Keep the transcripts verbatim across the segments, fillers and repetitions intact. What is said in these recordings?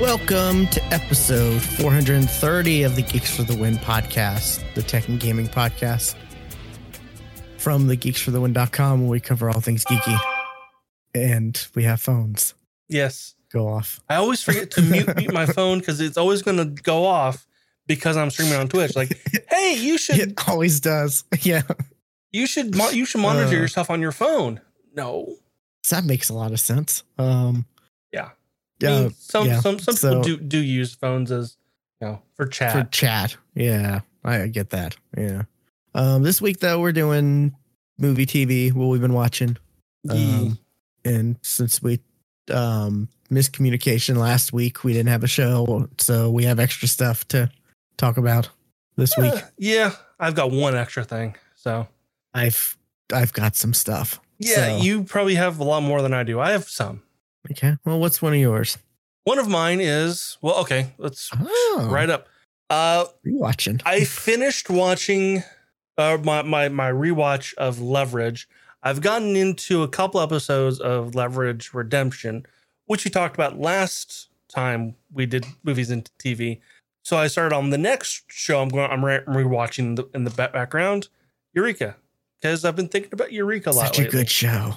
Welcome to episode four hundred thirty of the Geeks for the Win podcast, the tech and gaming podcast from the geeks for the win dot com, where we cover all things geeky. And we have phones. Yes. Go off. I always forget to mute, mute my phone because it's always going to go off because I'm streaming on Twitch. Like, hey, you should. It always does. Yeah. You should, you should monitor uh, yourself on your phone. No. That makes a lot of sense. Um, yeah. I mean, some, yeah, some some some so, people do, do use phones as you know for chat. For chat. Yeah. I get that. Yeah. Um this week though we're doing movie T V, what we've been watching. Um, yeah. And since we um miscommunication last week, we didn't have a show, so we have extra stuff to talk about this yeah, week. Yeah, I've got one extra thing. So I've I've got some stuff. Yeah, so. You probably have a lot more than I do. I have some. Okay. Well, what's one of yours? One of mine is, well, okay, let's oh. right up. Uh, Rewatching. I finished watching uh, my, my, my rewatch of Leverage. I've gotten into a couple episodes of Leverage Redemption, which we talked about last time we did movies and T V. So I started on the next show. I'm going, I'm re- rewatching the, in the background, Eureka, because I've been thinking about Eureka a lot. Such a lately. Good show.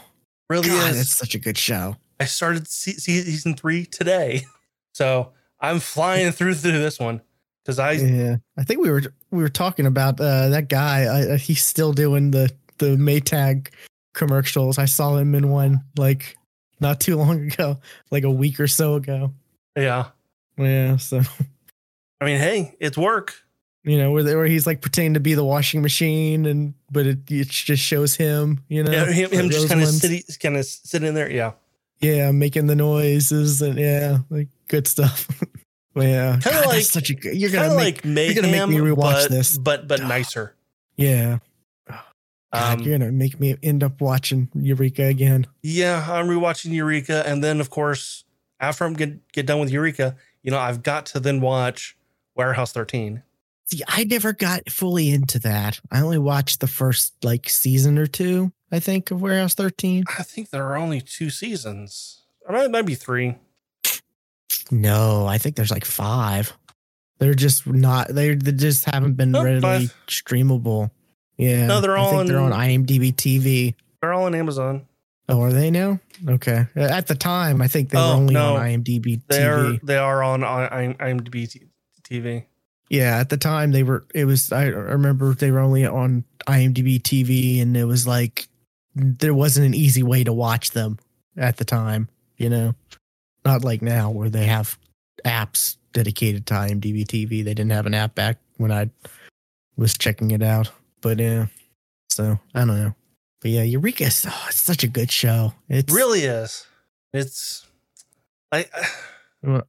Really God, is. It's such a good show. I started season three today, so I'm flying through through this one because I. Yeah, I think we were we were talking about uh, that guy. I, he's still doing the the Maytag commercials. I saw him in one like not too long ago, like a week or so ago. Yeah, yeah. So, I mean, hey, it's work. You know, where they, where he's like pretending to be the washing machine, and but it it just shows him. You know, yeah, him, him just kind of sitting, kind of sitting there. Yeah. Yeah, making the noises and yeah, like good stuff. Yeah, kind of like such a good, you're gonna make, like mayhem, you're gonna make me rewatch but, this, but but nicer. Yeah, God, um, you're gonna make me end up watching Eureka again. Yeah, I'm rewatching Eureka, and then of course after I'm get get done with Eureka, you know I've got to then watch Warehouse thirteen. See, I never got fully into that. I only watched the first like season or two. I think of Warehouse thirteen. I think there are only two seasons. I mean, it might be three. No, I think there's like five. They're just not. They they just haven't been nope, readily five. Streamable. Yeah, no, they're all I think on, they're on IMDb T V. They're all on Amazon. Oh, are they now? Okay. At the time, I think they oh, were only no. on IMDb T V. They are. They are on IMDb T V. Yeah, at the time they were. It was. I remember they were only on IMDb T V, and it was like. There wasn't an easy way to watch them at the time, you know, not like now where they have apps dedicated to IMDb T V. They didn't have an app back when I was checking it out, but yeah, so I don't know, but yeah, Eureka is oh, it's such a good show. It really is. It's I, I,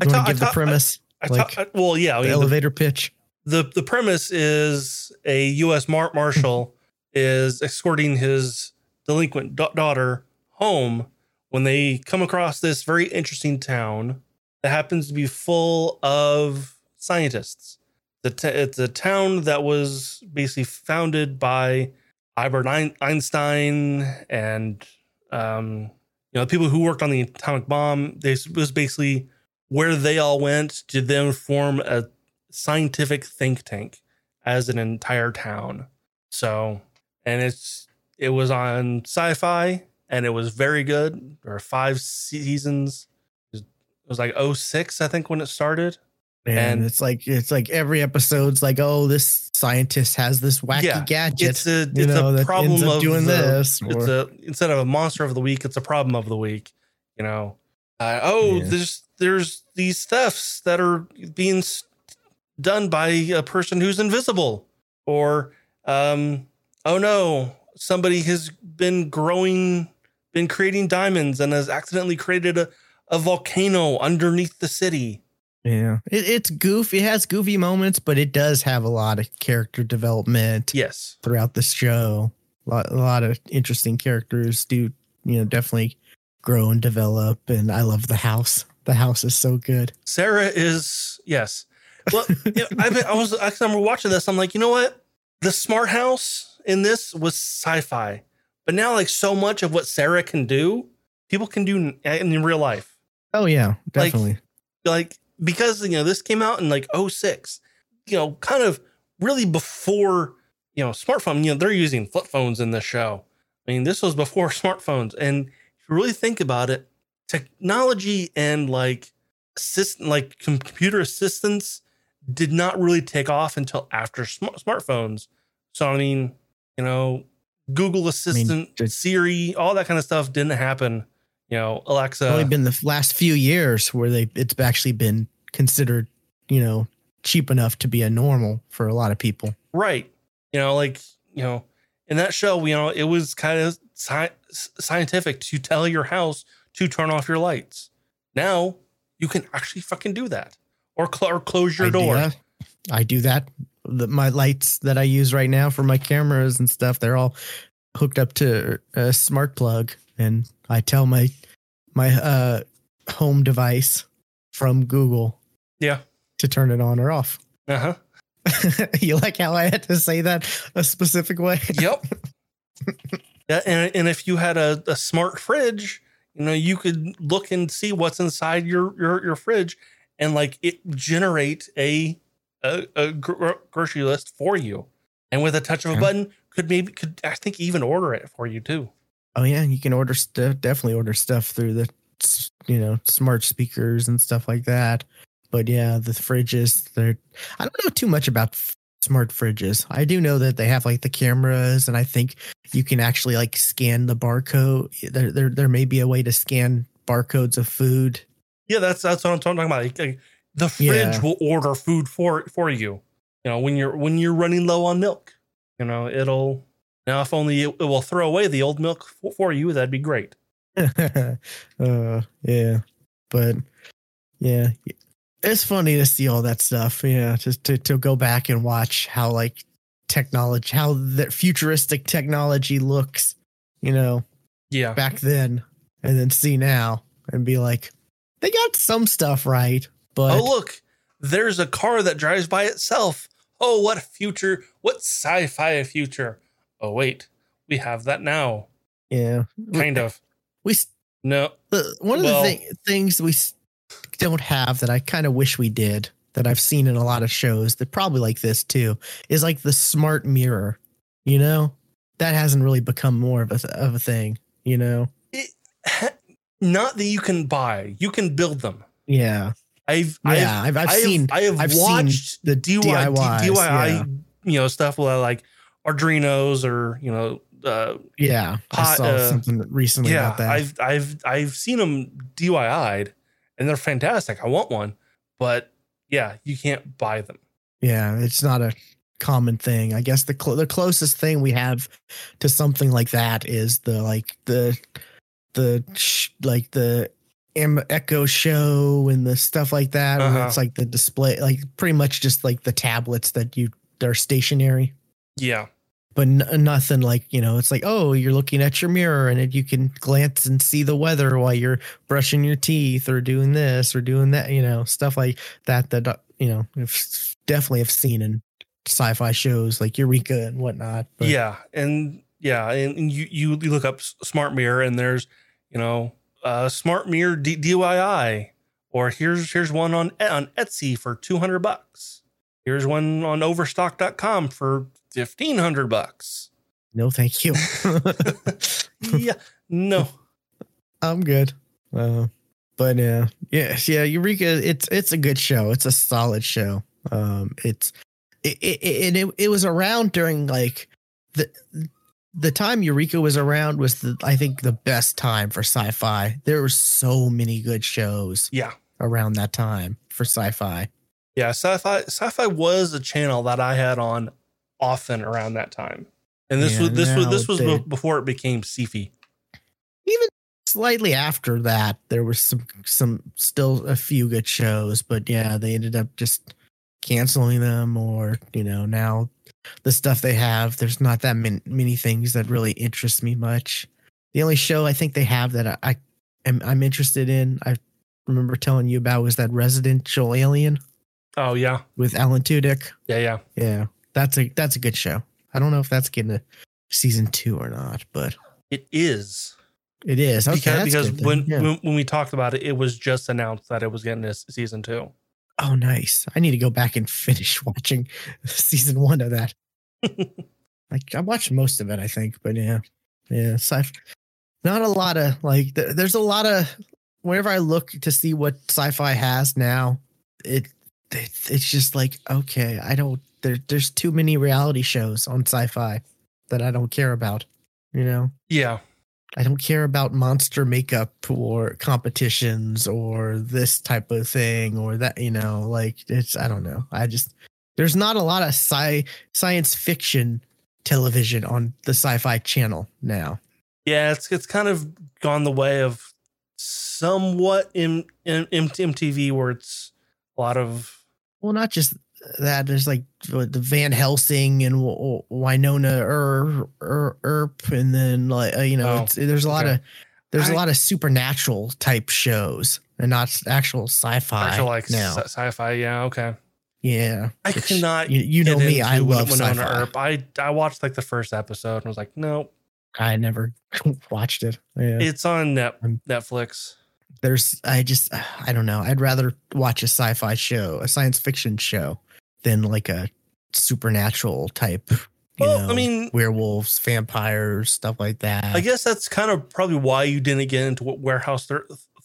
I ta- give I ta- the premise. I, I ta- like, I, well, yeah, the I mean, elevator the, pitch. The, the premise is a U S Mar- Marshal is escorting his delinquent da- daughter home when they come across this very interesting town that happens to be full of scientists. The t- it's a town that was basically founded by Albert Einstein and um, you know the people who worked on the atomic bomb. They it was basically where they all went to then form a scientific think tank as an entire town. So and it's. It was on Sci-Fi, and it was very good. There were five seasons. It was like oh six, I think, when it started. And, and it's like it's like every episode's like, oh, this scientist has this wacky yeah, gadget. It's a, it's you know, a problem of doing the, this. Or, it's a instead of a monster of the week, it's a problem of the week. You know, uh, oh, yeah. there's there's these thefts that are being done by a person who's invisible, or um, oh no. Somebody has been growing, been creating diamonds and has accidentally created a, a volcano underneath the city. Yeah, it, it's goofy. It has goofy moments, but it does have a lot of character development. Yes, throughout the show, a lot, a lot of interesting characters do, you know, definitely grow and develop. And I love the house. The house is so good. Sarah is yes. Well, you know, I, I was I remember watching this. I'm like, you know what? The smart house in this was sci-fi, but now like so much of what Sarah can do, people can do in real life. Oh yeah, definitely. Like. like Because, you know, this came out in like oh six, you know, kind of really before, you know, smartphone, you know, they're using flip phones in this show. I mean, this was before smartphones. And if you really think about it, technology and like assist, like computer assistance did not really take off until after smart- smartphones. So, I mean, you know, Google Assistant, I mean, just- Siri, all that kind of stuff didn't happen. You know, Alexa. It's only been the last few years where they it's actually been considered, you know, cheap enough to be a normal for a lot of people. Right. You know, like, you know, in that show, you know, it was kind of sci- scientific to tell your house to turn off your lights. Now you can actually fucking do that or, cl- or close your I door. Do I do that. The, my lights that I use right now for my cameras and stuff, they're all hooked up to a smart plug. And I tell my my uh, home device from Google, yeah, to turn it on or off. Uh huh. You like how I had to say that a specific way? Yep. that, and and if you had a, a smart fridge, you know, you could look and see what's inside your your, your fridge, and like it generate a a, a gr- grocery list for you, and with a touch of a button, could maybe could I think even order it for you too. Oh, yeah, you can order stuff, definitely order stuff through the, you know, smart speakers and stuff like that. But yeah, the fridges, they're, I don't know too much about f- smart fridges. I do know that they have like the cameras, and I think you can actually like scan the barcode. There, there, there may be a way to scan barcodes of food. Yeah, that's that's what I'm talking about. Like, like, the fridge yeah. will order food for for you. You know, when you're when you're running low on milk, you know, it'll. Now, if only it will throw away the old milk for you, that'd be great. uh, yeah, but yeah, it's funny to see all that stuff. Yeah, just to, to go back and watch how like technology, how the futuristic technology looks, you know, yeah, back then, and then see now and be like, they got some stuff right. But oh, look, there's a car that drives by itself. Oh, what a future! What sci-fi future! Oh, wait, we have that now. Yeah. Kind we, of. We no. One of well, the th- things we don't have that I kind of wish we did that I've seen in a lot of shows that probably like this, too, is like the smart mirror, you know, that hasn't really become more of a, of a thing, you know, it, not that you can buy. You can build them. Yeah. I've yeah, I've, I've, I've, I've seen I have I've watched seen the D I Y, D I Y yeah. you know, stuff where I like. Arduinos or, you know, uh, yeah, pot, I saw uh, something recently yeah, about that. I've, I've, I've seen them D I Y'd and they're fantastic. I want one, but yeah, you can't buy them. Yeah. It's not a common thing. I guess the, cl- the closest thing we have to something like that is the, like the, the, sh- like the M- Echo show and the stuff like that. Uh-huh. Where it's like the display, like pretty much just like the tablets that you they're stationary. Yeah. But n- nothing like, you know, it's like, oh, you're looking at your mirror and it, you can glance and see the weather while you're brushing your teeth or doing this or doing that, you know, stuff like that, that, you know, I've definitely have seen in sci-fi shows like Eureka and whatnot. But. Yeah. And yeah. And you, you look up smart mirror and there's, you know, uh smart mirror D- DIY or here's, here's one on, on Etsy for two hundred bucks. Here's one on overstock dot com for fifteen hundred bucks. No, thank you. Yeah, no, I'm good. Uh, but uh, yeah, yeah, Eureka. It's it's a good show. It's a solid show. Um, it's it it, it, it was around during like the the time Eureka was around was the, I think the best time for sci-fi. There were so many good shows. Yeah, around that time for sci-fi. Yeah, sci-fi sci-fi was a channel that I had on. Often around that time, and this yeah, was this was this was they, before it became sci-fi. Even slightly after that, there was some some still a few good shows, but yeah, they ended up just canceling them, or you know, now the stuff they have, there's not that many, many things that really interest me much. The only show I think they have that I, I am I'm interested in, I remember telling you about, was that Residential Alien. Oh yeah, with Alan Tudyk. Yeah, yeah, yeah. That's a that's a good show. I don't know if that's getting a season two or not, but it is. It is. Okay, because because good, when, yeah. when when we talked about it, it was just announced that it was getting a season two. Oh, nice. I need to go back and finish watching season one of that. Like I watched most of it, I think. But yeah, yeah. Sci-fi. Not a lot of like. Th- there's a lot of whenever I look to see what sci-fi has now, it, it it's just like okay, I don't. There, there's too many reality shows on sci-fi that I don't care about. You know? Yeah. I don't care about monster makeup or competitions or this type of thing or that, you know, like it's, I don't know. I just, there's not a lot of sci science fiction television on the Sci-Fi Channel now. Yeah. It's, it's kind of gone the way of somewhat in, in, in M T V where it's a lot of, well, not just that, there's like the Van Helsing and Winona Earp, Earp and then like you know, oh, it's, there's a lot okay. of there's I, a lot of supernatural type shows and not actual sci-fi. Actual like now. Sci-fi, yeah, okay, yeah. I Which, cannot, you, you know me. I love Winona sci-fi. Earp. I I watched like the first episode and was like, no, I never watched it. Yeah. It's on Net, Netflix. There's, I just, I don't know. I'd rather watch a sci-fi show, a science fiction show, than like a supernatural type, you well, know, I mean, werewolves, vampires, stuff like that. I guess that's kind of probably why you didn't get into Warehouse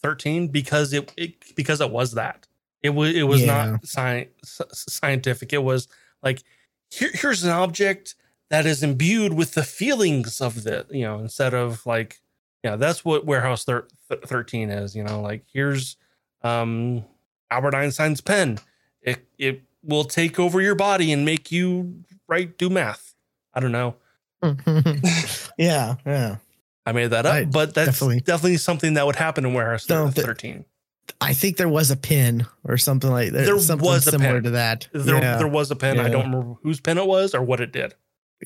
thirteen because it, it because it was that it was it was yeah. not sci- scientific. It was like here, here's an object that is imbued with the feelings of the you know instead of like yeah that's what Warehouse thirteen is you know like here's um, Albert Einstein's pen it it. will take over your body and make you right do math. I don't know. yeah, yeah. I made that up, I, but that's definitely. definitely something that would happen in Warehouse no, thirteen. Th- I think there was a pin or something like that. There, there something was a similar pen. to that. There, yeah. there was a pin. Yeah. I don't remember whose pin it was or what it did.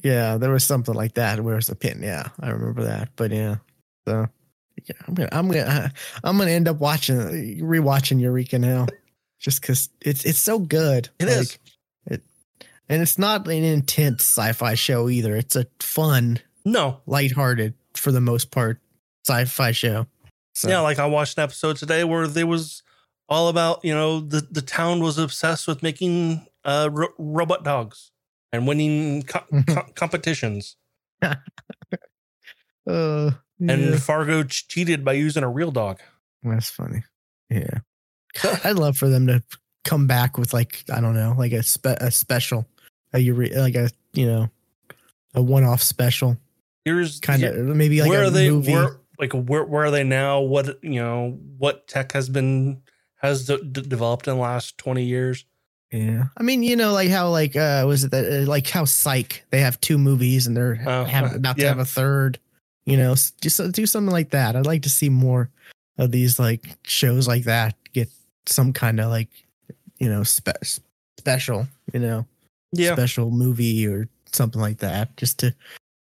Yeah, there was something like that. Where's the pin? Yeah, I remember that. But yeah, so yeah, I'm gonna, I'm gonna, I'm gonna end up watching, rewatching Eureka now. Just because it's it's so good. It like, is. It, and it's not an intense sci-fi show either. It's a fun, no, lighthearted, for the most part, sci-fi show. So. Yeah, like I watched an episode today where there was all about, you know, the, the town was obsessed with making uh, ro- robot dogs and winning co- co- competitions. uh, and yeah. Fargo ch- cheated by using a real dog. That's funny. Yeah. I'd love for them to come back with like, I don't know, like a, spe- a special, a Eureka, like a, you know, a one-off special. Here's kind of here, maybe like where a are they, movie. Where, like where, where are they now? What, you know, what tech has been, has de- de- developed in the last twenty years? Yeah. I mean, you know, like how, like, uh, was it that, uh, like how Psych, they have two movies and they're uh, have, about yeah. to have a third, you know, just do something like that. I'd like to see more of these like shows like that. Get some kind of like, you know, spe- special, you know, yeah. special movie or something like that, just to,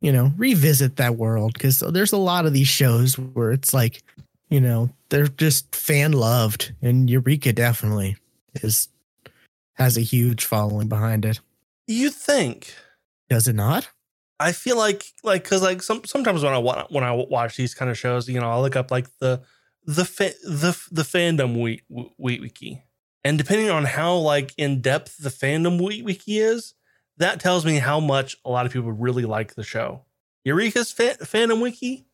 you know, revisit that world. Because there's a lot of these shows where it's like, you know, they're just fan loved, and Eureka definitely is has a huge following behind it. You think? Does it not? I feel like like because like some sometimes when I when I watch these kind of shows, you know, I look up like the. The fa- the the fandom week, week wiki, and depending on how like in depth the fandom week wiki is, that tells me how much a lot of people really like the show. Eureka's fa- fandom wiki,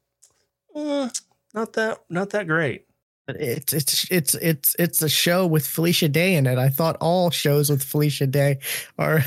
mm, not that not that great. But it's it's it's it's it's a show with Felicia Day in it. I thought all shows with Felicia Day are.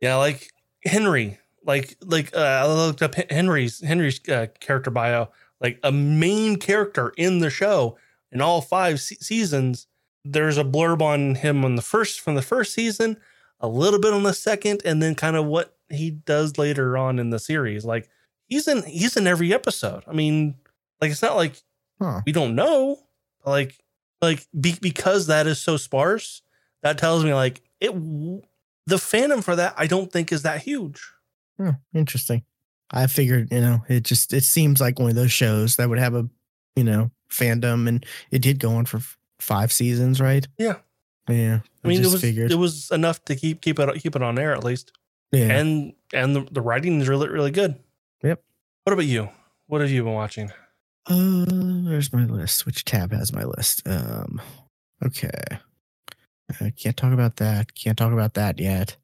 yeah, like Henry, like like uh, I looked up Henry's Henry's uh, character bio. Like a main character in the show in all five se- seasons. There's a blurb on him on the first from the first season, a little bit on the second, and then kind of what he does later on in the series. Like he's in he's in every episode. I mean, like, it's not like huh. we don't know, but like like be, because that is so sparse. That tells me like it the fandom for that I don't think is that huge. Hmm, interesting. I figured, you know, it just it seems like one of those shows that would have a, you know, fandom, and it did go on for f- five seasons, right? Yeah. Yeah. I, I mean, just it was figured. It was enough to keep keep it keep it on air at least. Yeah. And and the, the writing is really really good. Yep. What about you? What have you been watching? Uh, there's my list. Which tab has my list? Um, okay. I can't talk about that. Can't talk about that yet.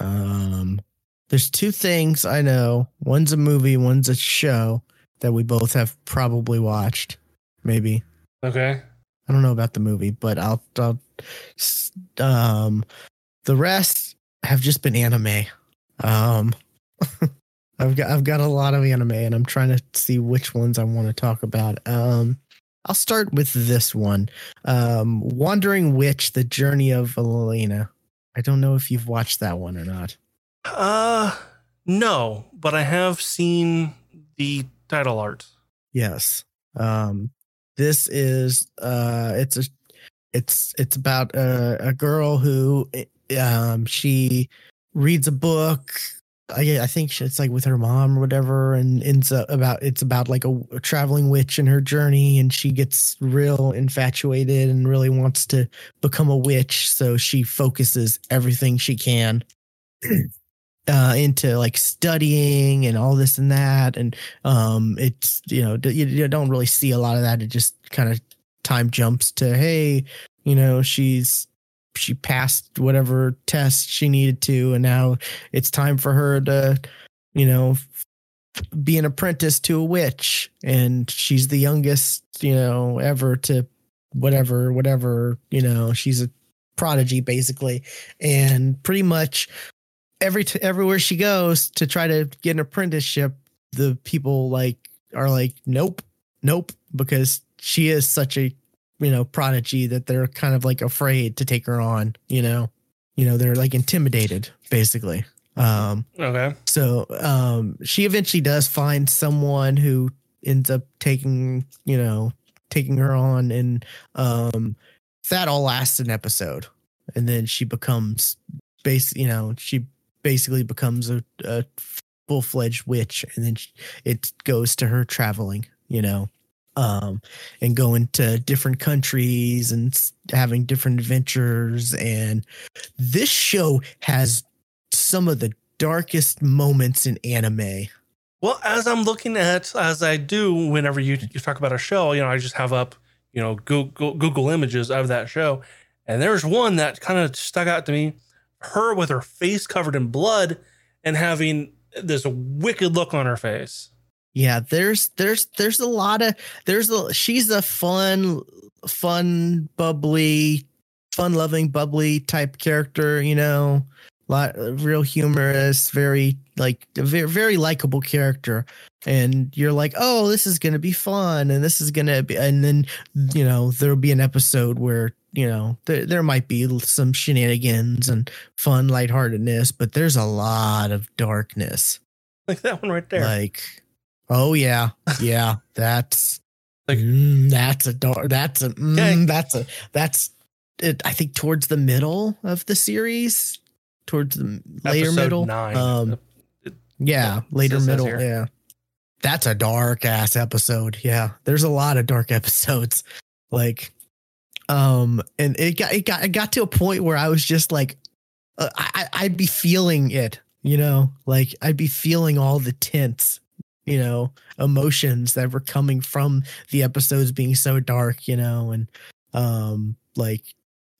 Um, there's two things I know. One's a movie. One's a show that we both have probably watched. Maybe. Okay. I don't know about the movie, but I'll. I'll um, the rest have just been anime. Um, I've got I've got a lot of anime, and I'm trying to see which ones I want to talk about. Um. I'll start with this one. Um, Wandering Witch, The Journey of Elena. I don't know if you've watched that one or not. Uh, no, but I have seen the title art. Yes. Um, this is, uh, it's a, it's, it's about a, a girl who, um, she reads a book. I, I think it's like with her mom or whatever, and it's about it's about like a, a traveling witch and her journey, and she gets real infatuated and really wants to become a witch. So she focuses everything she can uh, into like studying and all this and that. And um, it's, you know, you, you don't really see a lot of that. It just kind of time jumps to, hey, you know, she's. She passed whatever test she needed to, and now it's time for her to, you know, be an apprentice to a witch. And she's the youngest, you know, ever to whatever, whatever, you know, she's a prodigy basically. And pretty much every, t- everywhere she goes to try to get an apprenticeship, the people like are like, nope, nope, because she is such a, you know, prodigy that they're kind of like afraid to take her on, you know, you know, they're like intimidated basically. Um, okay. So, um, she eventually does find someone who ends up taking, you know, taking her on, and, um, that all lasts an episode. And then she becomes base, you know, she basically becomes a, a full-fledged witch, and then she, it goes to her traveling, you know, Um, and going to different countries and having different adventures. And this show has some of the darkest moments in anime. Well, as I'm looking at, as I do whenever you, you talk about a show, you know, I just have up, you know, Google, Google images of that show. And there's one that kind of stuck out to me, her with her face covered in blood and having this wicked look on her face. Yeah, there's there's there's a lot of there's a she's a fun, fun, bubbly, fun loving, bubbly type character, you know, lot real humorous, very like very, very likable character. And you're like, oh, this is going to be fun. And this is going to be. And then, you know, there'll be an episode where, you know, there, there might be some shenanigans and fun lightheartedness, but there's a lot of darkness. Like that one right there. Like. Oh yeah, yeah. That's like mm, that's a dark. That's a mm, okay. that's a that's. It, I think towards the middle of the series, towards the later Episode middle. Nine. Um, yeah, later middle. Here. Yeah, that's a dark ass episode. Yeah, there's a lot of dark episodes. Like, um, and it got it got it got to a point where I was just like, uh, I I'd be feeling it, you know, like I'd be feeling all the tints. You know, emotions that were coming from the episodes being so dark, you know, and um, like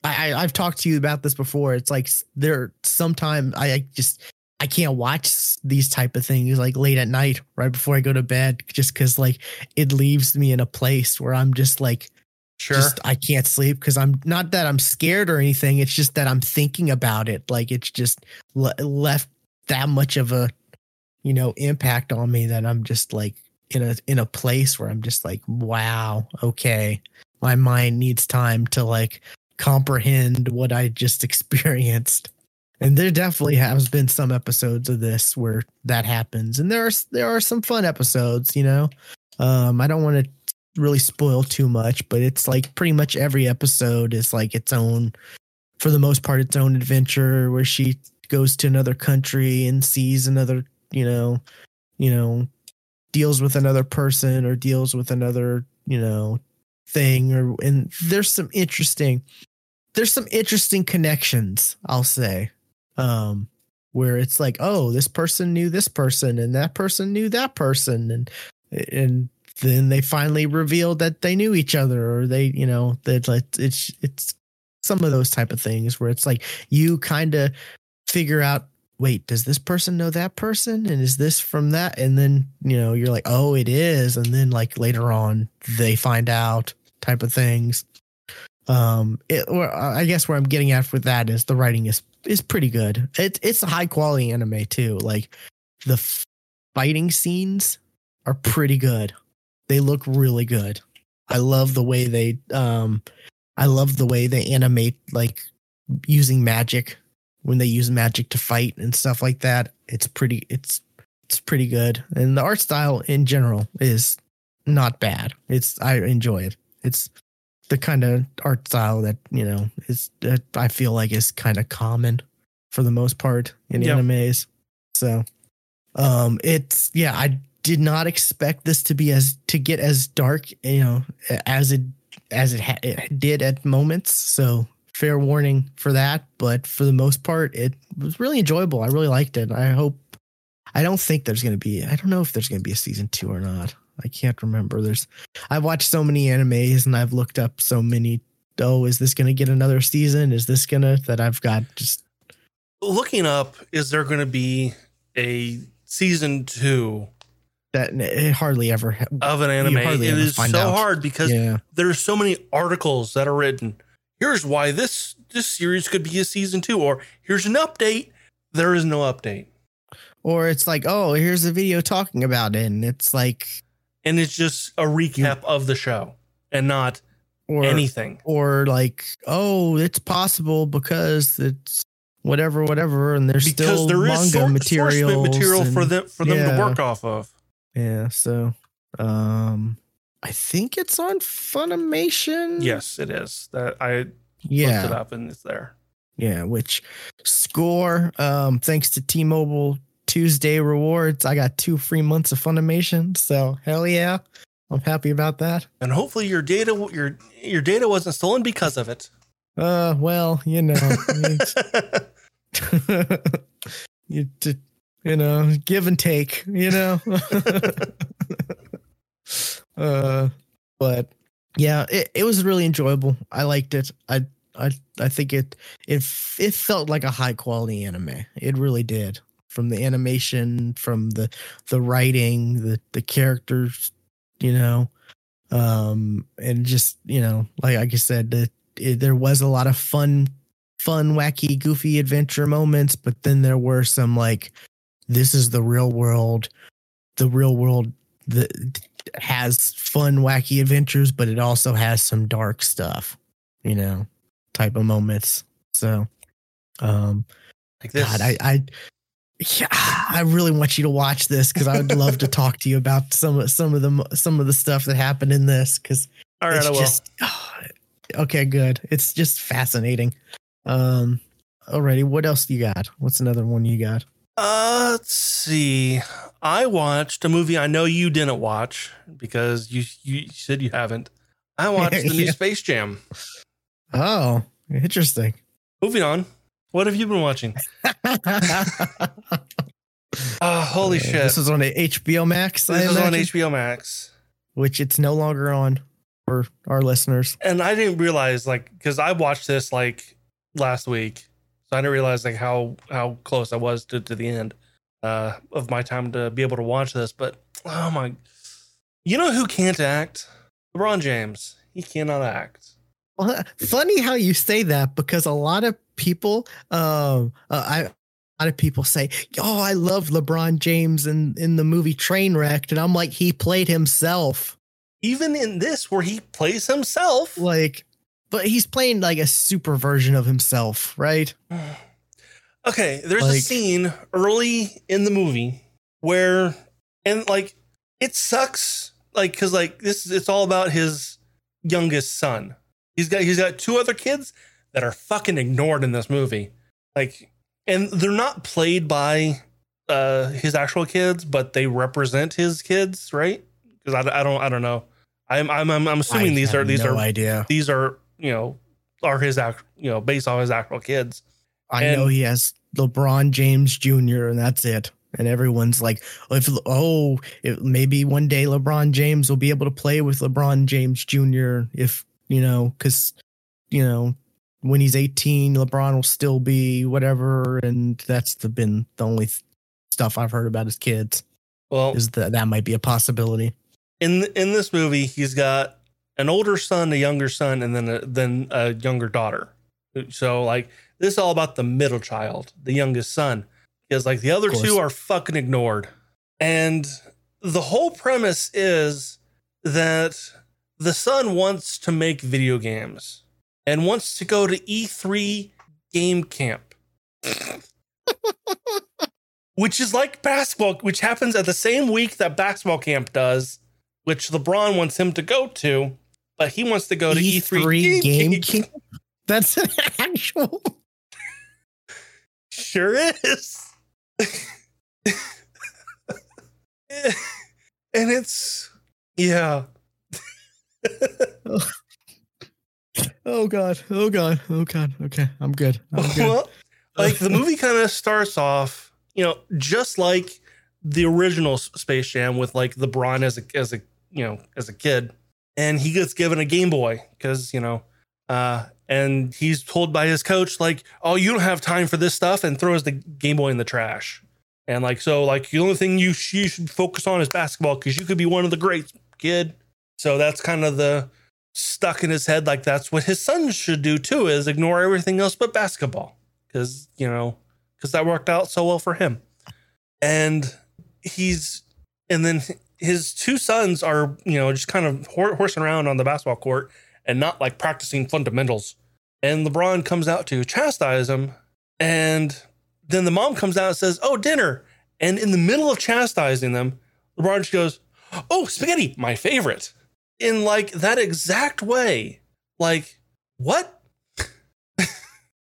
I, I, I've talked to you about this before. It's like there sometimes I, I just I can't watch these type of things like late at night right before I go to bed, just because like it leaves me in a place where I'm just like, sure, just, I can't sleep because I'm not that I'm scared or anything. It's just that I'm thinking about it. Like it's just le- left that much of a, you know, impact on me that I'm just like in a in a place where I'm just like, wow, okay, my mind needs time to like comprehend what I just experienced. And there definitely has been some episodes of this where that happens. And there are, there are some fun episodes, you know. Um, I don't want to really spoil too much, but it's like pretty much every episode is like its own, for the most part, its own adventure where she goes to another country and sees another, you know, you know, deals with another person or deals with another, you know, thing. Or, and there's some interesting, there's some interesting connections, I'll say. Um, where it's like, oh, this person knew this person and that person knew that person. And, and then they finally revealed that they knew each other, or they, you know, that like it's, it's some of those type of things where it's like, you kind of figure out, wait, does this person know that person? And is this from that? And then, you know, you're like, oh, it is. And then like later on they find out type of things. Um, it, or I guess where I'm getting at with that is the writing is, is pretty good. It, it's a high quality anime too. Like the fighting scenes are pretty good. They look really good. I love the way they, um, I love the way they animate, like using magic, when they use magic to fight and stuff like that. It's pretty, it's, it's pretty good. And the art style in general is not bad. It's, I enjoy it. It's the kind of art style that, you know, is, that I feel like is kind of common for the most part in yep. animes. So, um, it's, yeah, I did not expect this to be as, to get as dark, you know, as it, as it, ha- it did at moments. So fair warning for that. But for the most part, it was really enjoyable. I really liked it. I hope, I don't think there's going to be, I don't know if there's going to be a season two or not. I can't remember. There's, I've watched so many animes and I've looked up so many. Oh, is this going to get another season? Is this going to, that I've got just looking up, is there going to be a season two? That it hardly ever ha- of an anime. It is so out. hard because yeah. there are so many articles that are written. Here's why this, this series could be a season two, or here's an update. There is no update. Or it's like, oh, here's a video talking about it. And it's like, and it's just a recap of the show and not or, anything. Or like, oh, it's possible because it's whatever, whatever. And there's because still there manga is sor- material material for them, for them yeah. to work off of. Yeah. So um, I think it's on Funimation. Yes, it is. That I yeah. looked it up and it's there. Yeah. Which score. Um, thanks to T-Mobile Tuesday rewards, I got two free months of Funimation, so hell yeah, I'm happy about that. And hopefully your data your your data wasn't stolen because of it. Uh, well, you know, you you know, give and take, you know. uh, but yeah, it, it was really enjoyable. I liked it. I I I think it it it felt like a high quality anime. It really did. From the animation, from the the writing, the, the characters, you know, um, and just, you know, like, like I said, the, it, there was a lot of fun, fun, wacky, goofy adventure moments. But then there were some like, this is the real world. The real world that has fun, wacky adventures, but it also has some dark stuff, you know, type of moments. So, um, like this. God, I. I Yeah, I really want you to watch this because I would love to talk to you about some some of the some of the stuff that happened in this. Because all right, it's I will. Just, oh, okay, good. It's just fascinating. Um, alrighty, what else do you got? What's another one you got? Uh, let's see. I watched a movie I know you didn't watch because you you said you haven't. I watched the yeah. new Space Jam. Oh, interesting. Moving on. What have you been watching? Oh, holy shit. This is on H B O Max. This is on H B O Max. Which it's no longer on for our listeners. And I didn't realize, like, because I watched this like last week. So I didn't realize like how, how close I was to, to the end uh, of my time to be able to watch this. But oh my. You know who can't act? LeBron James. He cannot act. Well, funny how you say that, because a lot of people, um, uh, I, a lot of people say, "Oh, I love LeBron James in in the movie Trainwreck," and I'm like, he played himself. Even in this, where he plays himself, like, but he's playing like a super version of himself, right? Okay, there's like, a scene early in the movie where, and like, it sucks, like, because like this, it's all about his youngest son. He's got he's got two other kids that are fucking ignored in this movie, like, and they're not played by uh, his actual kids, but they represent his kids, right? Because I, I don't I don't know. I'm I'm I'm assuming I these are these no are idea. These are you know are his act you know based on his actual kids. I and, know he has LeBron James Junior and that's it. And everyone's like, if oh, if maybe one day LeBron James will be able to play with LeBron James Junior If you know, because you know when he's eighteen, LeBron will still be whatever. And that's the, been the only th- stuff I've heard about his kids. Well, is that that might be a possibility. In in this movie, he's got an older son, a younger son, and then a, then a younger daughter. So like this is all about the middle child, the youngest son, because like the other two are fucking ignored. And the whole premise is that the son wants to make video games and wants to go to E three game camp, which is like basketball, which happens at the same week that basketball camp does, which LeBron wants him to go to, but he wants to go to E three, E three game, game camp. camp. That's an actual. Sure is. And it's. Yeah. oh. oh, God. Oh, God. Oh, God. Okay. I'm good. I'm good. Well, like the movie kind of starts off, you know, just like the original Space Jam with like LeBron as a, as a, you know, as a kid. And he gets given a Game Boy because, you know, uh, and he's told by his coach, like, oh, you don't have time for this stuff, and throws the Game Boy in the trash. And like, so like the only thing you, sh- you should focus on is basketball because you could be one of the greats, kid. So that's kind of the stuck in his head. Like that's what his son should do too, is ignore everything else but basketball. Cause you know, cause that worked out so well for him. And he's, and then his two sons are, you know, just kind of hor- horsing around on the basketball court and not like practicing fundamentals. And LeBron comes out to chastise him. And then the mom comes out and says, oh, dinner. And in the middle of chastising them, LeBron just goes, oh, spaghetti, my favorite. In like that exact way. Like, what?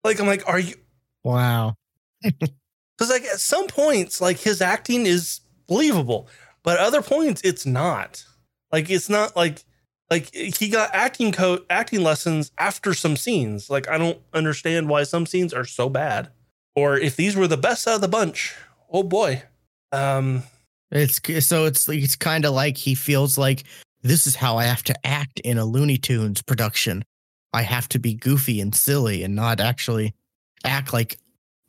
Like, I'm like, are you? Wow. Because like at some points, like his acting is believable. But at other points, it's not. Like, it's not like. Like he got acting co- acting lessons after some scenes. Like I don't understand why some scenes are so bad, or if these were the best out of the bunch. Oh boy, um, it's so it's it's kind of like he feels like this is how I have to act in a Looney Tunes production. I have to be goofy and silly and not actually act like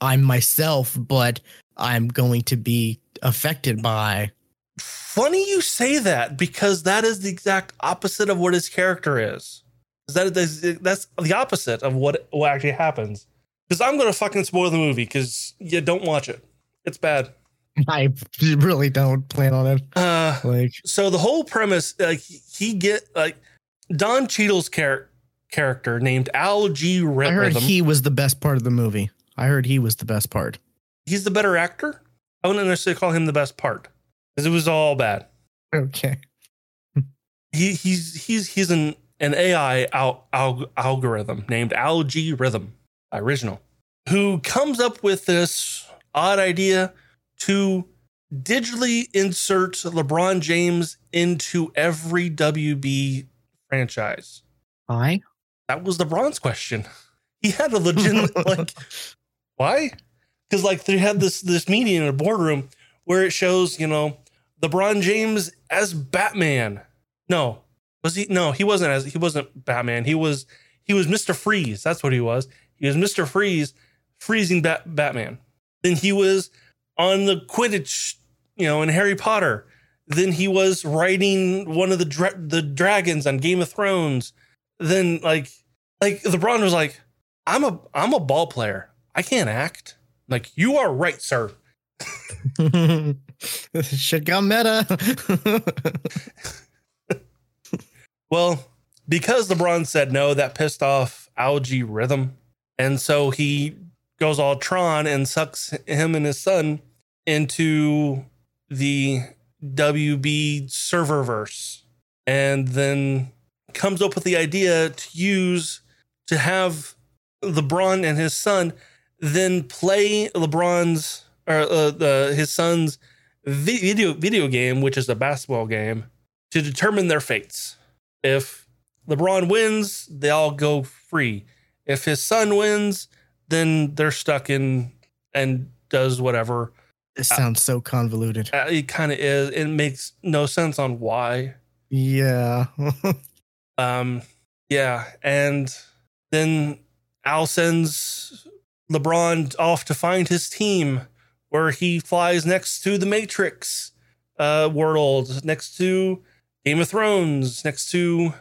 I'm myself, but I'm going to be affected by. Funny you say that, because that is the exact opposite of what his character is. That is, that's the opposite of what, what actually happens. Because I'm going to fucking spoil the movie because you don't watch it. It's bad. I really don't plan on it. Uh, like So the whole premise, like he get like Don Cheadle's char- character named Al-Gorithm. I heard he was the best part of the movie. I heard he was the best part. He's the better actor. I wouldn't necessarily call him the best part. Because it was all bad. Okay. He he's he's he's an, an A I al, al, algorithm named Al-Gorithm, original, who comes up with this odd idea to digitally insert LeBron James into every W B franchise. Why? That was LeBron's question. He had a legitimate like why? Because like they had this this meeting in a boardroom where it shows, you know, LeBron James as Batman. No, was he? No, he wasn't as he wasn't Batman. He was he was Mister Freeze. That's what he was. He was Mister Freeze, freezing Bat- Batman. Then he was on the Quidditch, you know, in Harry Potter. Then he was riding one of the dra- the dragons on Game of Thrones. Then like like LeBron was like, I'm a I'm a ball player. I can't act. I'm like, you are right, sir. Shit got meta. Well, because LeBron said no, that pissed off Al-Gorithm. And so he goes all Tron and sucks him and his son into the W B serververse, and then comes up with the idea to use to have LeBron and his son then play LeBron's or uh, the, his son's video video game, which is a basketball game, to determine their fates. If LeBron wins, they all go free. If his son wins, then they're stuck in and does whatever. This sounds so convoluted. Uh, it kind of is. It makes no sense on why. Yeah. um. Yeah. And then Al sends LeBron off to find his team, where he flies next to the Matrix uh, world, next to Game of Thrones, next to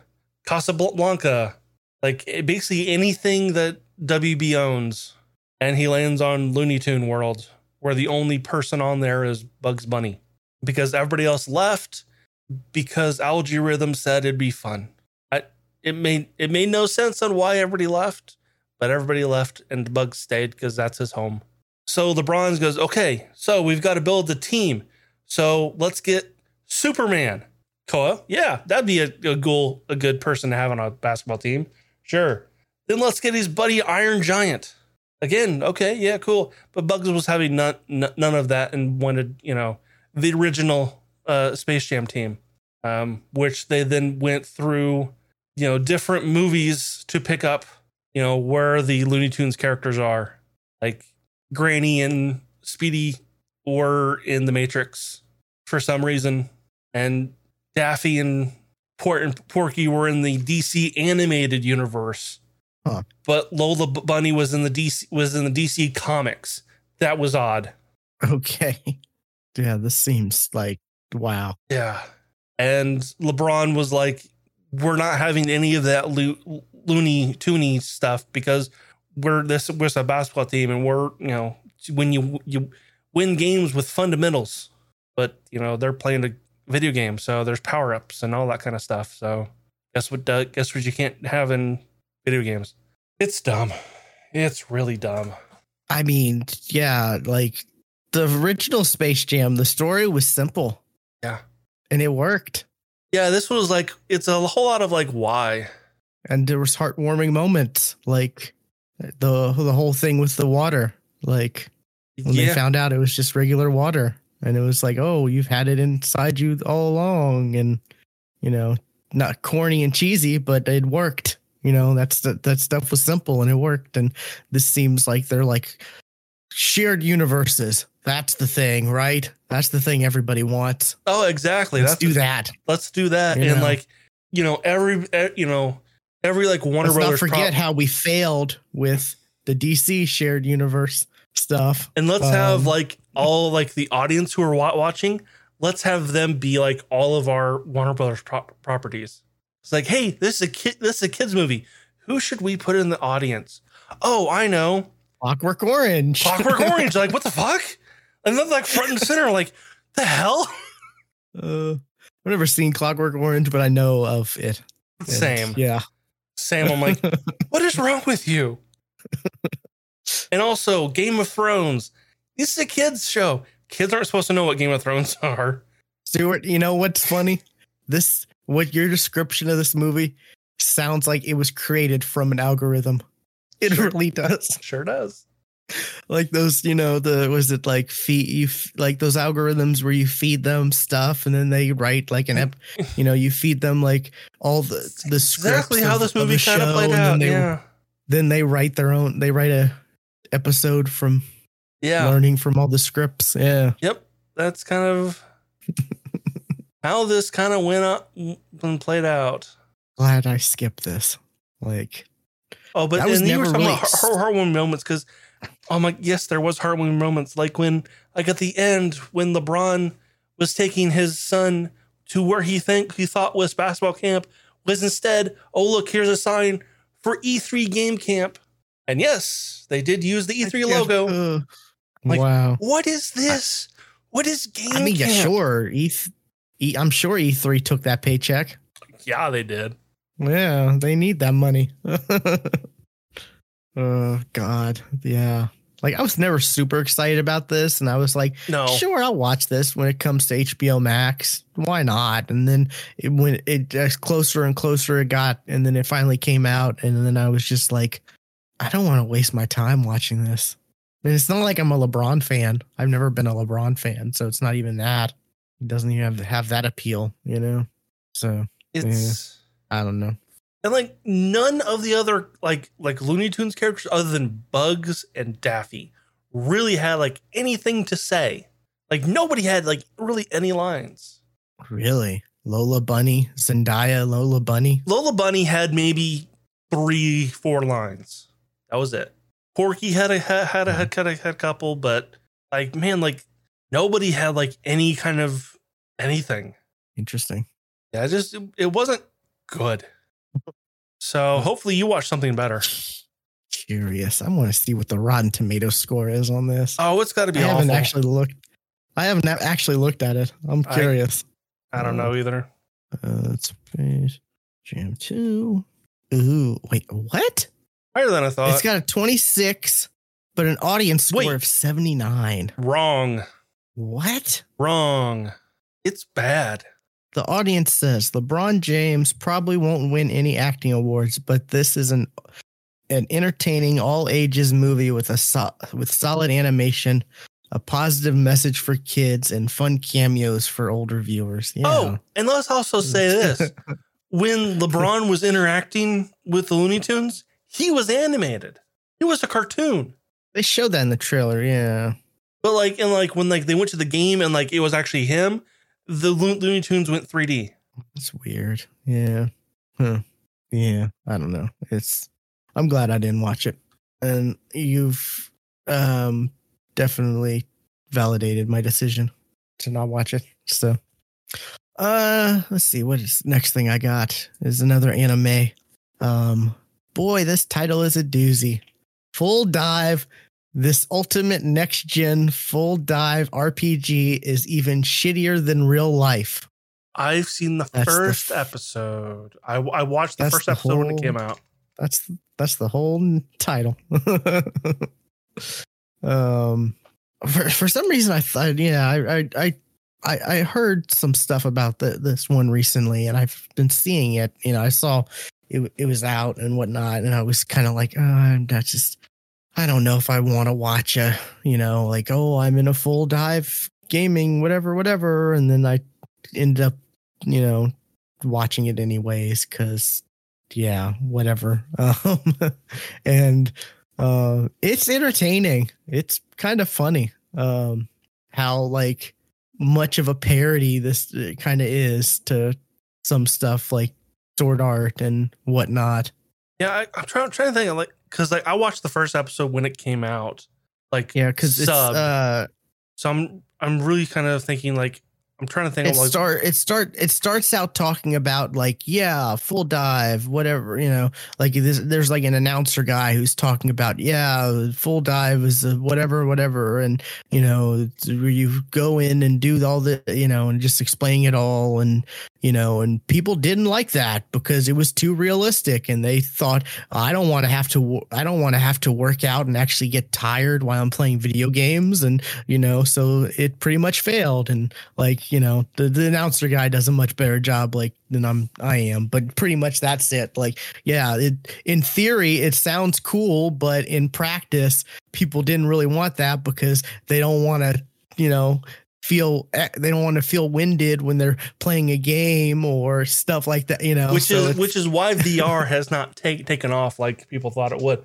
Casablanca. Like, basically anything that W B owns. And he lands on Looney Tune world, where the only person on there is Bugs Bunny, because everybody else left because Al-Gorithm said it'd be fun. I, it made it made no sense on why everybody left, but everybody left and Bugs stayed because that's his home. So LeBron goes, okay, so we've got to build the team. So let's get Superman. Koa, yeah, that'd be a, a cool, a good person to have on a basketball team. Sure. Then let's get his buddy Iron Giant. Again, okay, yeah, cool. But Bugs was having none, n- none of that and wanted, you know, the original uh, Space Jam team, um, which they then went through, you know, different movies to pick up, you know, where the Looney Tunes characters are, like Granny and Speedy or in the Matrix for some reason. And Daffy and, Port and Porky were in the D C animated universe. Huh. But Lola Bunny was in the D C was in the D C comics. That was odd. Okay. Yeah, this seems like, wow. Yeah. And LeBron was like, we're not having any of that lo- loony toony stuff because we're this we're a basketball team and we're, you know, when you you win games with fundamentals, but, you know, they're playing a video game. So there's power-ups and all that kind of stuff. So guess what, uh, guess what you can't have in video games. It's dumb. It's really dumb. I mean, yeah, like the original Space Jam, the story was simple. Yeah. And it worked. Yeah, this was like, it's a whole lot of like, why? And there was heartwarming moments, like the the whole thing with the water. Like when yeah. they found out it was just regular water. And it was like, oh, you've had it inside you all along. And, you know, not corny and cheesy, but it worked. You know, that's the, that stuff was simple and it worked. And this seems like they're like shared universes. That's the thing, right? That's the thing everybody wants. Oh, exactly. Let's that's do the, that. Let's do that. You and know? Like, you know, every, you know, every like Warner Let's Brothers. Let's not forget pro- how we failed with the D C shared universe stuff. And let's um, have like all like the audience who are watching. Let's have them be like all of our Warner Brothers pro- properties. It's like, hey, this is a kid. This is a kids movie. Who should we put in the audience? Oh, I know. Clockwork Orange. Clockwork Orange. Like, what the fuck? And then like front and center. Like, the hell? Uh, I've never seen Clockwork Orange, but I know of it. Same. And, yeah. Same. I'm like, what is wrong with you? And also, Game of Thrones. This is a kids show. Kids aren't supposed to know what Game of Thrones are. Stuart, you know what's funny? This. What your description of this movie sounds like it was created from an algorithm. It sure really does. Sure does. Like those, you know, the, was it like feed you, like those algorithms where you feed them stuff and then they write like an ep, you know, you feed them like all the, the scripts. Exactly how of, this movie kind of played out. Then they, yeah. Then they write their own, they write a episode from yeah. learning from all the scripts. Yeah. Yep. That's kind of how this kind of went up and played out. Glad I skipped this. Like, oh, but and you were talking about heartwarming moments because I'm like, yes, there was heartwarming moments. Like when, like at the end, when LeBron was taking his son to where he think he thought was basketball camp, was instead, oh look, here's a sign for E three game camp. And yes, they did use the E three logo. Uh, like, wow, what is this? I, what is game? I mean, camp? Yeah, sure, E three. E, I'm sure E three took that paycheck. Yeah, they did. Yeah, they need that money. Oh, God. Yeah. Like, I was never super excited about this, and I was like, no. Sure, I'll watch this when it comes to H B O Max. Why not? And then it went, it uh, closer and closer it got, and then it finally came out, and then I was just like, I don't want to waste my time watching this. And it's not like I'm a LeBron fan. I've never been a LeBron fan, so it's not even that. It doesn't even have, have that appeal, you know? So, it's yeah, I don't know. And, like, none of the other, like, like Looney Tunes characters other than Bugs and Daffy really had, like, anything to say. Like, nobody had, like, really any lines. Really? Lola Bunny? Zendaya, Lola Bunny? Lola Bunny had maybe three, four lines. That was it. Porky had a, had, had, a, had, had, a, had a couple, but, like, man, like, nobody had, like, any kind of anything. Interesting. Yeah, just, it, it wasn't good. So hopefully you watch something better. Curious. I want to see what the Rotten Tomatoes score is on this. Oh, it's got to be I awful. haven't actually looked. I haven't actually looked at it. I'm curious. I, I don't know either. Uh, it's Space Jam two. Ooh, wait, what? Higher than I thought. It's got a twenty-six, but an audience score wait. of seventy-nine. Wrong. What? Wrong. It's bad. The audience says LeBron James probably won't win any acting awards, but this is an an entertaining all ages movie with a so, with solid animation, a positive message for kids, and fun cameos for older viewers. Yeah. Oh, and let's also say this: when LeBron was interacting with the Looney Tunes, he was animated. He was a cartoon. They showed that in the trailer, yeah. But like, and like when like they went to the game and like it was actually him. The Lo- Looney Tunes went three D. That's weird. Yeah. Huh. Yeah. I don't know. It's. I'm glad I didn't watch it. And you've um, definitely validated my decision to not watch it. So uh, let's see. What is next thing I got is another anime. Um, boy, this title is a doozy. Full Dive. This ultimate next-gen full-dive R P G is even shittier than real life. I've seen the that's first the f- episode. I, I watched the first the episode whole, when it came out. That's that's the whole title. um, for, for some reason, I thought, yeah, I I I I heard some stuff about the, this one recently, and I've been seeing it. You know, I saw it it was out and whatnot, and I was kind of like, oh, I'm not just. I don't know if I want to watch a, you know, like, oh, I'm in a full dive gaming, whatever, whatever. And then I end up, you know, watching it anyways. Cause yeah, whatever. Um, and uh, it's entertaining. It's kind of funny um, how like much of a parody this kind of is to some stuff like Sword Art and whatnot. Yeah. I, I'm trying, I'm trying to think of like, Cause like I watched the first episode when it came out, like yeah, cause it's uh, so I'm I'm really kind of thinking like I'm trying to think. It like, start it start it starts out talking about like yeah, full dive, whatever you know, like this, there's like an announcer guy who's talking about yeah, full dive is whatever, whatever, and you know where you go in and do all the you know and just explaining it all and. You know, and people didn't like that because it was too realistic and they thought, I don't want to have to I don't want to have to work out and actually get tired while I'm playing video games. And, you know, so it pretty much failed. And like, you know, the, the announcer guy does a much better job like than I'm I am. But pretty much that's it. Like, yeah, it, in theory, it sounds cool. But in practice, people didn't really want that because they don't want to, you know. Feel they don't want to feel winded when they're playing a game or stuff like that, you know. Which so is which is why V R has not take, taken off like people thought it would.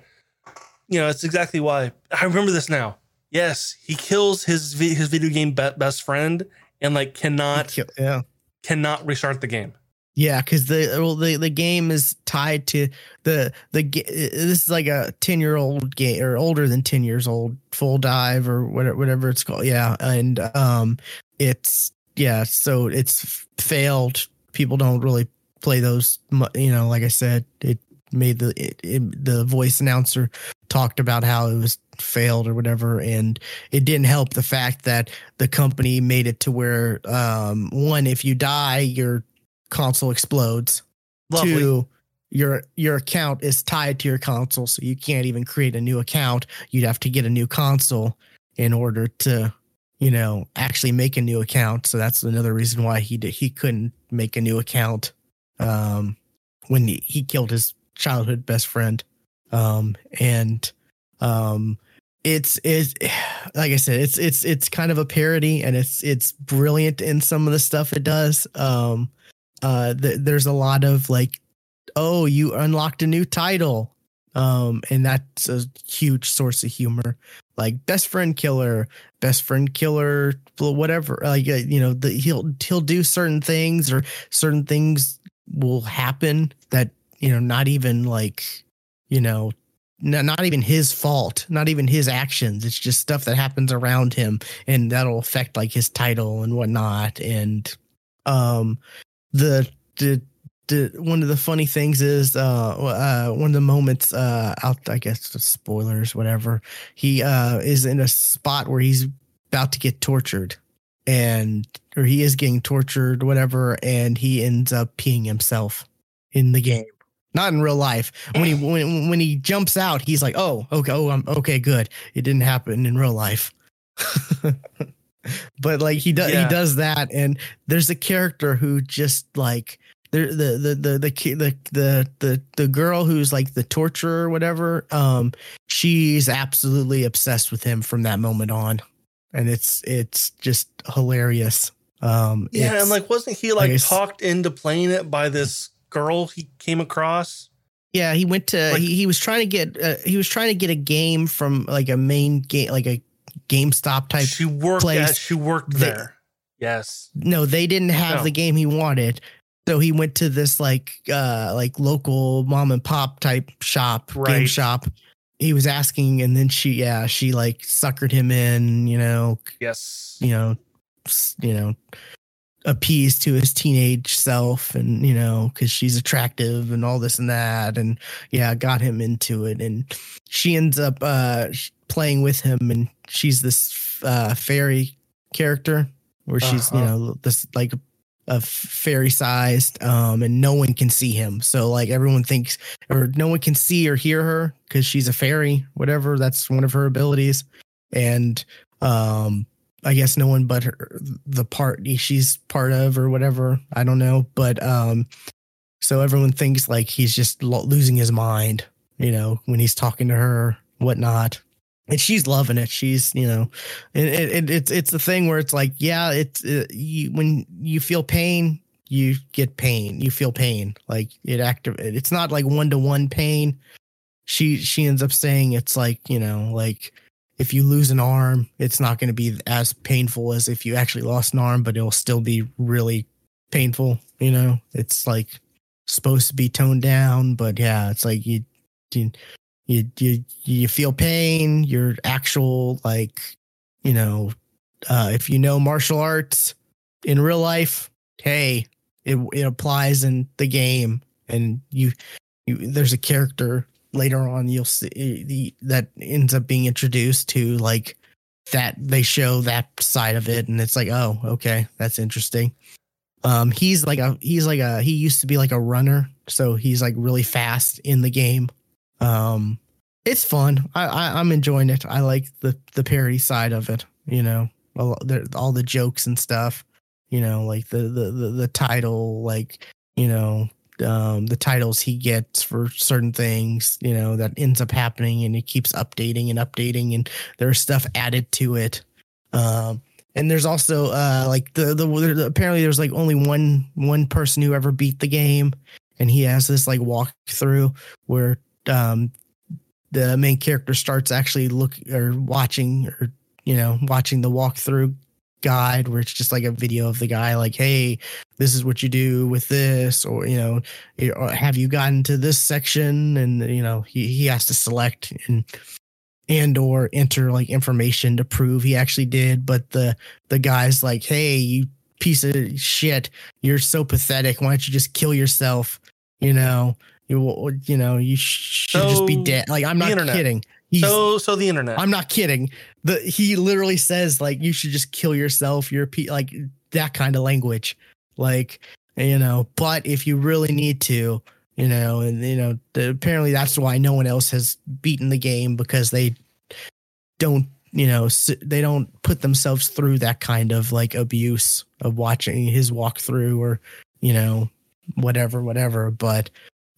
You know, it's exactly why I remember this now. Yes, he kills his his video game be- best friend and like cannot kill, yeah. cannot restart the game. Yeah, because the, well, the the game is tied to the the this is like a ten year old game or older than ten years old full dive or whatever whatever it's called. Yeah, and um, it's yeah, so it's failed. People don't really play those. You know, like I said, it made the it, it, the voice announcer talked about how it was failed or whatever, and it didn't help the fact that the company made it to where um, one, if you die, you're console explodes. Lovely. Two, your your account is tied to your console, so you can't even create a new account. You'd have to get a new console in order to, you know, actually make a new account. So that's another reason why he did, he couldn't make a new account um, when he, he killed his childhood best friend. Um, and um, it's is like I said, it's it's it's kind of a parody, and it's it's brilliant in some of the stuff it does. Um, uh, th- there's a lot of like, oh, you unlocked a new title, um, and that's a huge source of humor. Like best friend killer, best friend killer, whatever. Like uh, you know, the, he'll he'll do certain things, or certain things will happen that, you know, not even like, you know, n- not even his fault, not even his actions. It's just stuff that happens around him, and that'll affect like his title and whatnot. And um, the the. One of the funny things is uh, uh, one of the moments, uh, I'll, I guess spoilers, whatever, he uh, is in a spot where he's about to get tortured, and or he is getting tortured, whatever, and he ends up peeing himself in the game. Not in real life. When he when, when he jumps out, he's like, oh, okay, oh, I'm okay, good. It didn't happen in real life. But like he does, yeah. he does that, and there's a character who just like. The the the the the the the girl who's like the torturer or whatever, um, she's absolutely obsessed with him from that moment on, and it's it's just hilarious. Um, yeah, and like wasn't he like, like talked into playing it by this girl he came across? Yeah, he went to like, he, he was trying to get uh, he was trying to get a game from like a main game, like a GameStop type. She worked. At, she worked they, there. Yes. No, they didn't have no. the game he wanted. So he went to this like uh, like local mom and pop type shop, right. game shop. He was asking, and then she, yeah, she like suckered him in, you know. Yes. You know, you know, appeased to his teenage self, and you know, because she's attractive and all this and that, and yeah, got him into it, and she ends up uh, playing with him, and she's this uh, fairy character where she's uh-huh. you know this like. Of fairy sized, um, and no one can see him. So like everyone thinks, or no one can see or hear her because she's a fairy, whatever. That's one of her abilities. And um, I guess no one but her, the party she's part of or whatever. I don't know. But um, so everyone thinks like he's just lo- losing his mind, you know, when he's talking to her, whatnot. And she's loving it. She's, you know, it, it, it's it's the thing where it's like, yeah, it's it, you, when you feel pain, you get pain. You feel pain, like it active. It's not like one to one pain. She she ends up saying it's like, you know, like if you lose an arm, it's not going to be as painful as if you actually lost an arm, but it'll still be really painful. You know, it's like supposed to be toned down, but yeah, it's like you. you You, you you feel pain, your actual, like, you know, uh, if you know martial arts in real life, hey, it it applies in the game. And you, you there's a character later on you'll see that ends up being introduced to like that. They show that side of it, and it's like, oh, okay, that's interesting. Um, he's like a he's like a he used to be like a runner, so he's like really fast in the game. Um, it's fun. I, I I'm enjoying it. I like the, the parody side of it. You know, all, there, all the jokes and stuff. You know, like the, the, the, the title, like, you know, um, the titles he gets for certain things. You know, that ends up happening, and it keeps updating and updating, and there's stuff added to it. Um, and there's also uh like the the, the apparently there's like only one one person who ever beat the game, and he has this like walkthrough where. Um, the main character starts actually looking or watching or, you know, watching the walkthrough guide where it's just like a video of the guy like, hey, this is what you do with this, or, you know, or have you gotten to this section? And, you know, he, he has to select and and or enter like information to prove he actually did. But the the guy's like, hey, you piece of shit, you're so pathetic. Why don't you just kill yourself? You know, You, you know, you should so, just be dead. Like, I'm not kidding. He's, so, so the internet. I'm not kidding. The he literally says like, you should just kill yourself. You're pe- like that kind of language, like, you know. But if you really need to, you know, and, you know, apparently that's why no one else has beaten the game, because they don't, you know, they don't put themselves through that kind of like abuse of watching his walkthrough or, you know, whatever, whatever. But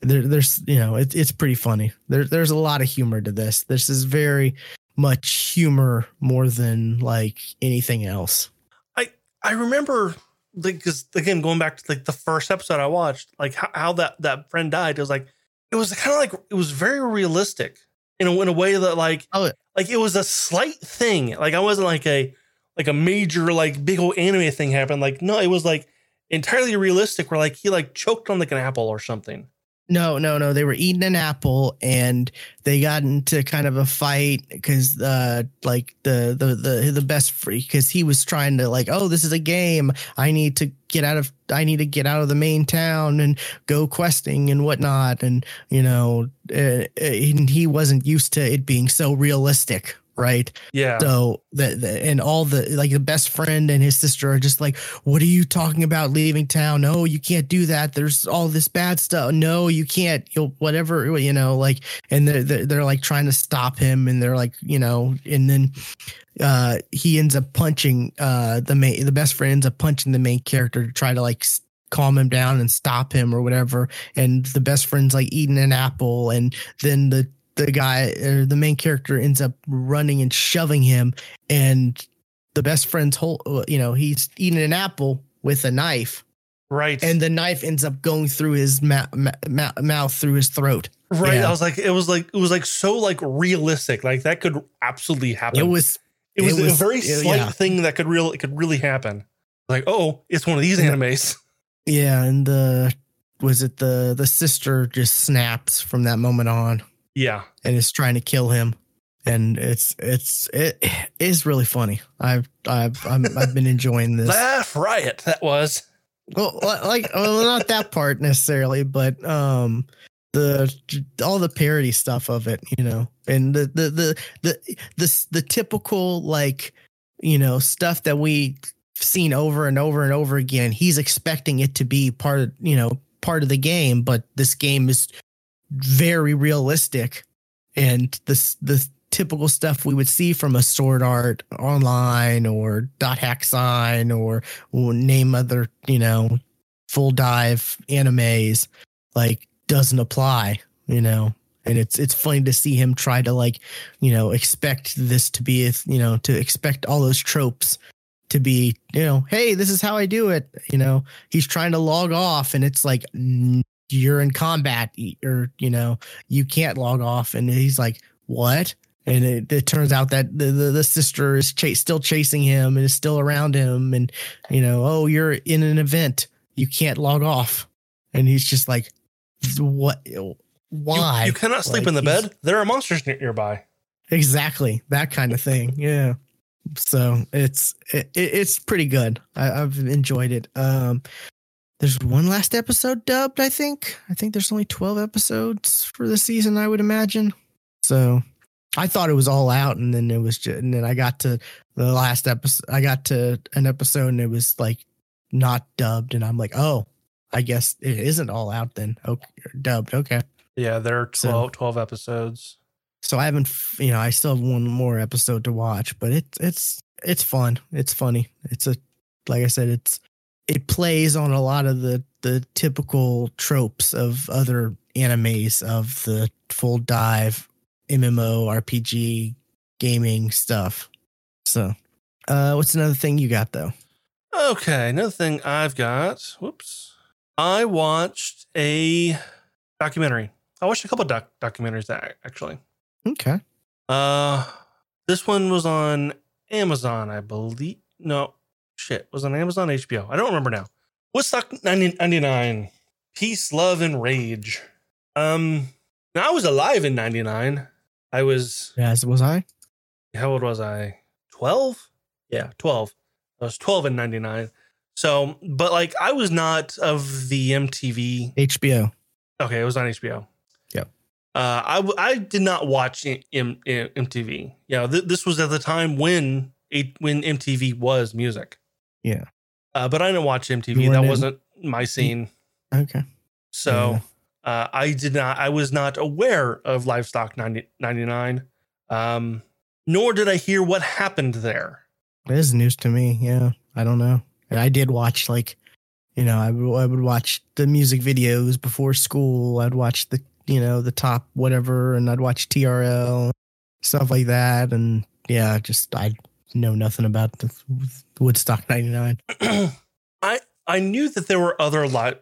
there, there's, you know, it, it's pretty funny. There, there's a lot of humor to this. This is very much humor more than like anything else. I, I remember, like, cause again, going back to like the first episode I watched, like how, how that, that friend died. It was like, it was kind of like, it was very realistic in a, in a way that like, oh, like it was a slight thing. Like I wasn't like a, like a major, like big old anime thing happened. Like, no, it was like entirely realistic where like, he like choked on like an apple or something. No, no, no. They were eating an apple and they got into kind of a fight because uh, like the, the, the, the best freak, because he was trying to like, oh, this is a game. I need to get out of I need to get out of the main town and go questing and whatnot. And, you know, uh, he wasn't used to it being so realistic. Right. Yeah. So that and all the like the best friend and his sister are just like, what are you talking about leaving town? No, you can't do that. There's all this bad stuff. No, you can't. You'll whatever, you know, like, and they're, they're, they're like trying to stop him. And they're like, you know, and then uh, he ends up punching uh, the main the best friend ends up punching the main character to try to like calm him down and stop him or whatever. And the best friend's like eating an apple. And then the the guy or the main character ends up running and shoving him, and the best friend's whole, you know, he's eating an apple with a knife. Right. And the knife ends up going through his ma- ma- mouth, through his throat. Right. Yeah. I was like, it was like, it was like so like realistic, like that could absolutely happen. It was, it was, it was a very it, slight yeah. thing that could real, it could really happen. Like, oh, it's one of these animes. Yeah. And the, was it the, the sister just snaps from that moment on. Yeah. And it's trying to kill him. And it's, it's, it is really funny. I've, I've, I'm, I've been enjoying this. Laugh riot. That was, well, like, well, not that part necessarily, but, um, the, all the parody stuff of it, you know, and the, the, the, the, the, the, the typical, like, you know, stuff that we've seen over and over and over again. He's expecting it to be part of, you know, part of the game, but this game is very realistic, and this the typical stuff we would see from a Sword Art Online or Dot Hack Sign or we'll name other, you know, full dive animes, like doesn't apply, you know. And it's it's funny to see him try to like, you know, expect this to be, you know, to expect all those tropes to be, you know, hey, this is how I do it, you know. He's trying to log off, and it's like, you're in combat, or, you know, you can't log off. And he's like, what? And it, it turns out that the, the, the sister is chase, still chasing him and is still around him. And, you know, oh, you're in an event. You can't log off. And he's just like, what? Why? You, you cannot sleep like, in the bed. There are monsters nearby. Exactly. That kind of thing. Yeah. So it's, it, it's pretty good. I, I've enjoyed it. Um, There's one last episode dubbed, I think. I think there's only twelve episodes for the season, I would imagine. So I thought it was all out, and then it was just, and then I got to the last episode. I got to an episode, and it was like not dubbed, and I'm like, oh, I guess it isn't all out then. Okay, dubbed. Okay. Yeah, there are twelve, so, twelve episodes. So I haven't, you know, I still have one more episode to watch, but it's it's it's fun. It's funny. It's a, like I said, it's. It plays on a lot of the, the typical tropes of other animes of the full dive M M O R P G gaming stuff. So uh, what's another thing you got, though? Okay, another thing I've got. Whoops. I watched a documentary. I watched a couple of doc- documentaries, that actually. Okay. Uh, this one was on Amazon, I believe. No. Shit, was on Amazon, H B O. I don't remember now. Woodstock nineteen ninety-nine, Peace, Love, and Rage. Um, now I was alive in ninety-nine. I was. Yes, was I? How old was I? twelve? Yeah, twelve. I was twelve in ninety-nine. So, but like, I was not of the M T V. H B O. Okay, it was on H B O. Yeah. Uh, I I did not watch M- M- MTV. Yeah, th- this was at the time when it, when M T V was music. Yeah. Uh, but I didn't watch M T V. That in? wasn't my scene. Okay. So Uh, I did not. I was not aware of Livestock ninety-nine, um, nor did I hear what happened there. It is news to me. Yeah, I don't know. And I did watch, like, you know, I, w- I would watch the music videos before school. I'd watch the, you know, the top whatever, and I'd watch T R L, stuff like that. And yeah, just I know nothing about the Woodstock ninety-nine. I I knew that there were other live.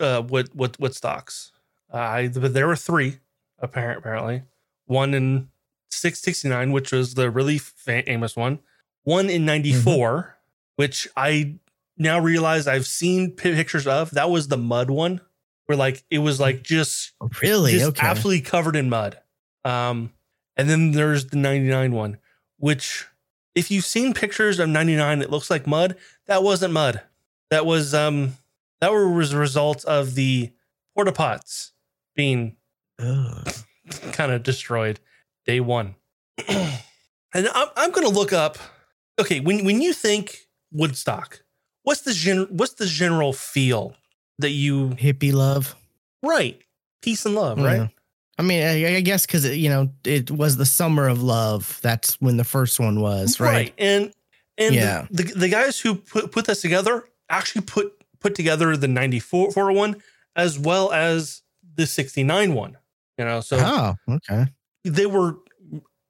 Uh, wood wood Woodstocks. Uh, but there were three, apparently. Apparently, one in six sixty-nine, which was the really famous one. One in ninety-four, mm-hmm. which I now realize I've seen pictures of. That was the mud one, where like it was like just really just okay. absolutely covered in mud. Um, and then there's the ninety-nine one, which if you've seen pictures of ninety-nine, it looks like mud. That wasn't mud. That was um. That was a result of the porta pots being kind of destroyed day one. And I'm, I'm going to look up. Okay, when when you think Woodstock, what's the gen, what's the general feel that you hippie love, right? Peace and love, right? Yeah. I mean, I, I guess because you know it was the summer of love. That's when the first one was, right? right. And and yeah. the, the the guys who put put this together actually put. put together the ninety-four one as well as the sixty-nine one, you know, so oh, okay. they were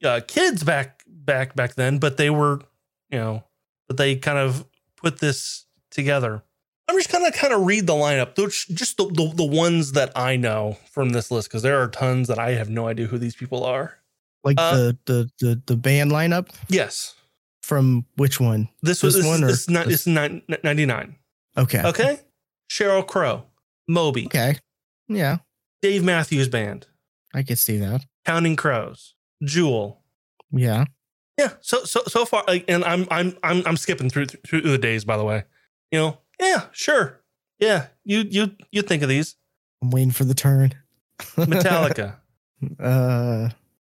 uh, kids back, back, back then, but they were, you know, but they kind of put this together. I'm just kind of, kind of read the lineup, just the, the, the ones that I know from this list. Cause there are tons that I have no idea who these people are. Like uh, the, the, the, the band lineup. Yes. From which one? This was, this, this one or it's not, it's not ninety-nine. Okay. Okay. Sheryl Crow, Moby. Okay. Yeah. Dave Matthews Band. I could see that. Counting Crows. Jewel. Yeah. Yeah. So so so far, and I'm I'm I'm I'm skipping through through the days. By the way, you know. Yeah. Sure. Yeah. You you you think of these? I'm waiting for the turn. Metallica. Uh.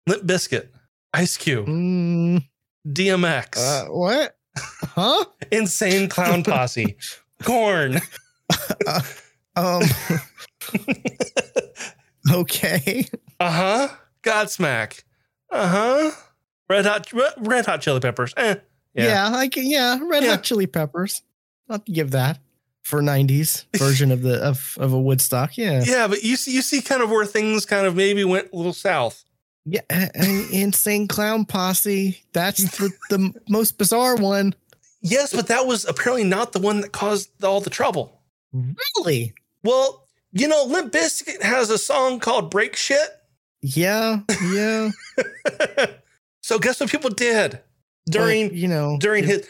Limp Bizkit. Ice Cube. Mm, D M X. Uh, what? Huh? Insane Clown Posse. Corn. uh, um. okay. Uh huh. Godsmack. Uh huh. Red hot. Red hot Chili Peppers. Eh. Yeah. Yeah. I can, yeah. Red yeah. Hot Chili Peppers. I'll give that for nineties version of the of, of a Woodstock. Yeah. Yeah, but you see, you see, kind of where things kind of maybe went a little south. Yeah. Insane Clown Posse. That's the, the most bizarre one. Yes, but that was apparently not the one that caused all the trouble. Really? Well, you know, Limp Bizkit has a song called Break Shit. Yeah, yeah. So guess what people did during, but, you know, during his,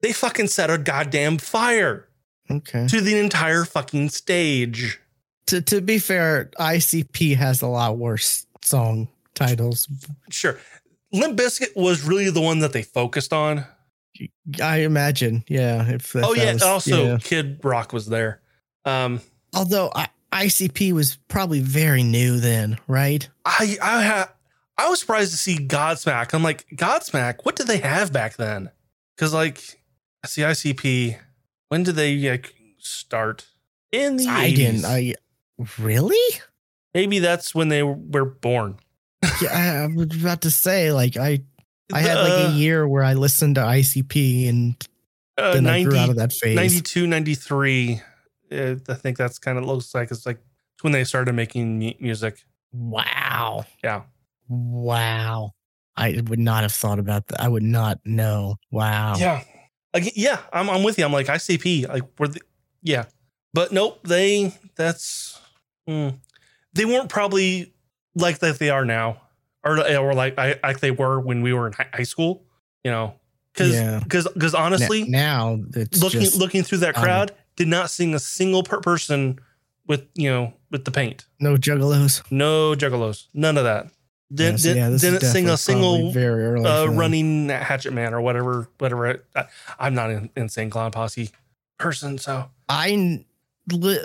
they fucking set a goddamn fire. Okay. To the entire fucking stage. To to be fair, I C P has a lot worse song titles. Sure. Limp Bizkit was really the one that they focused on. I imagine. Yeah. If, if oh, yeah. Was, also, yeah. Kid Rock was there. Um, Although I, I C P was probably very new then, right? I I, ha- I was surprised to see Godsmack. I'm like, Godsmack, what did they have back then? Because, like, I see I C P. When did they like, start? In the I eighties. Didn't. I, really? Maybe that's when they were born. yeah, I, I was about to say, like, I... I had like a year where I listened to I C P and uh, then ninety, I grew out of that phase. ninety-two, ninety-three, uh, I think that's kind of looks like it's like it's when they started making music. Wow. Yeah. Wow. I would not have thought about that. I would not know. Wow. Yeah. Like, yeah. I'm I'm with you. I'm like I C P. Like we're the, yeah. But nope. They that's mm, they weren't probably like that they are now. Or, or like I like they were when we were in high school, you know, because because yeah. honestly, now it's looking just, looking through that crowd, um, did not see a single per person with, you know, with the paint. No juggalos. No juggalos. None of that. Did, yeah, so yeah, did, didn't sing a single very early uh, running hatchet man or whatever. Whatever. I, I'm not an Insane Clown Posse person, so I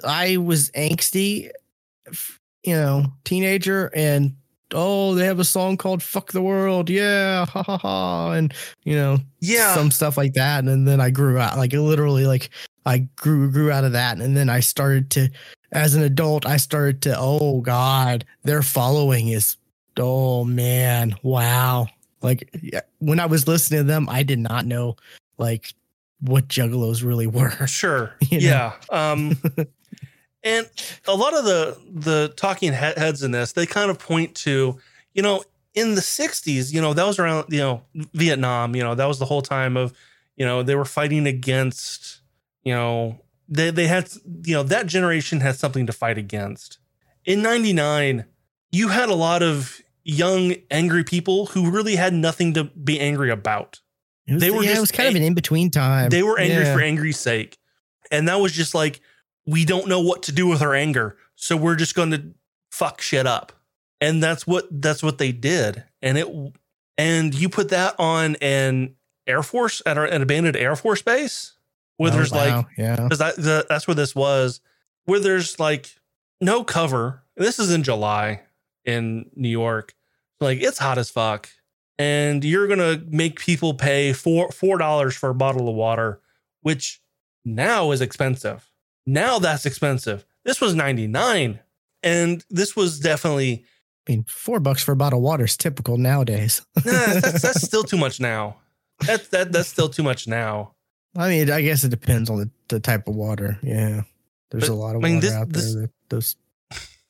I was angsty, you know, teenager and. Oh, they have a song called Fuck the World. Yeah. Ha ha ha. And, you know, yeah, some stuff like that. And then I grew out like literally like I grew grew out of that. And then I started to as an adult, I started to, oh God, their following is, oh man, wow. Like when I was listening to them, I did not know like what juggalos really were. Sure. You know? Yeah. Um, and a lot of the, the talking heads in this, they kind of point to, you know, in the sixties, you know, that was around, you know, Vietnam, you know, that was the whole time of, you know, they were fighting against, you know, they, they had, you know, that generation had something to fight against. In ninety-nine, you had a lot of young, angry people who really had nothing to be angry about. It was, they were yeah, just, it was kind of an in-between time. They were angry yeah. for angry's sake. And that was just like, we don't know what to do with our anger, so we're just going to fuck shit up. And that's what, that's what they did. And it, and you put that on an Air Force at an abandoned Air Force base where oh, there's wow. like, yeah, cause I, the, that's where this was, where there's like no cover. This is in July in New York. Like it's hot as fuck. And you're going to make people pay four, four dollars for a bottle of water, which now is expensive. Now that's expensive. This was ninety-nine. And this was definitely, I mean, four bucks for a bottle of water is typical nowadays. nah, that's, that's still too much now. That's that that's still too much now. I mean, I guess it depends on the, the type of water. Yeah, there's but, a lot of I mean, water this, out this, there. That, those,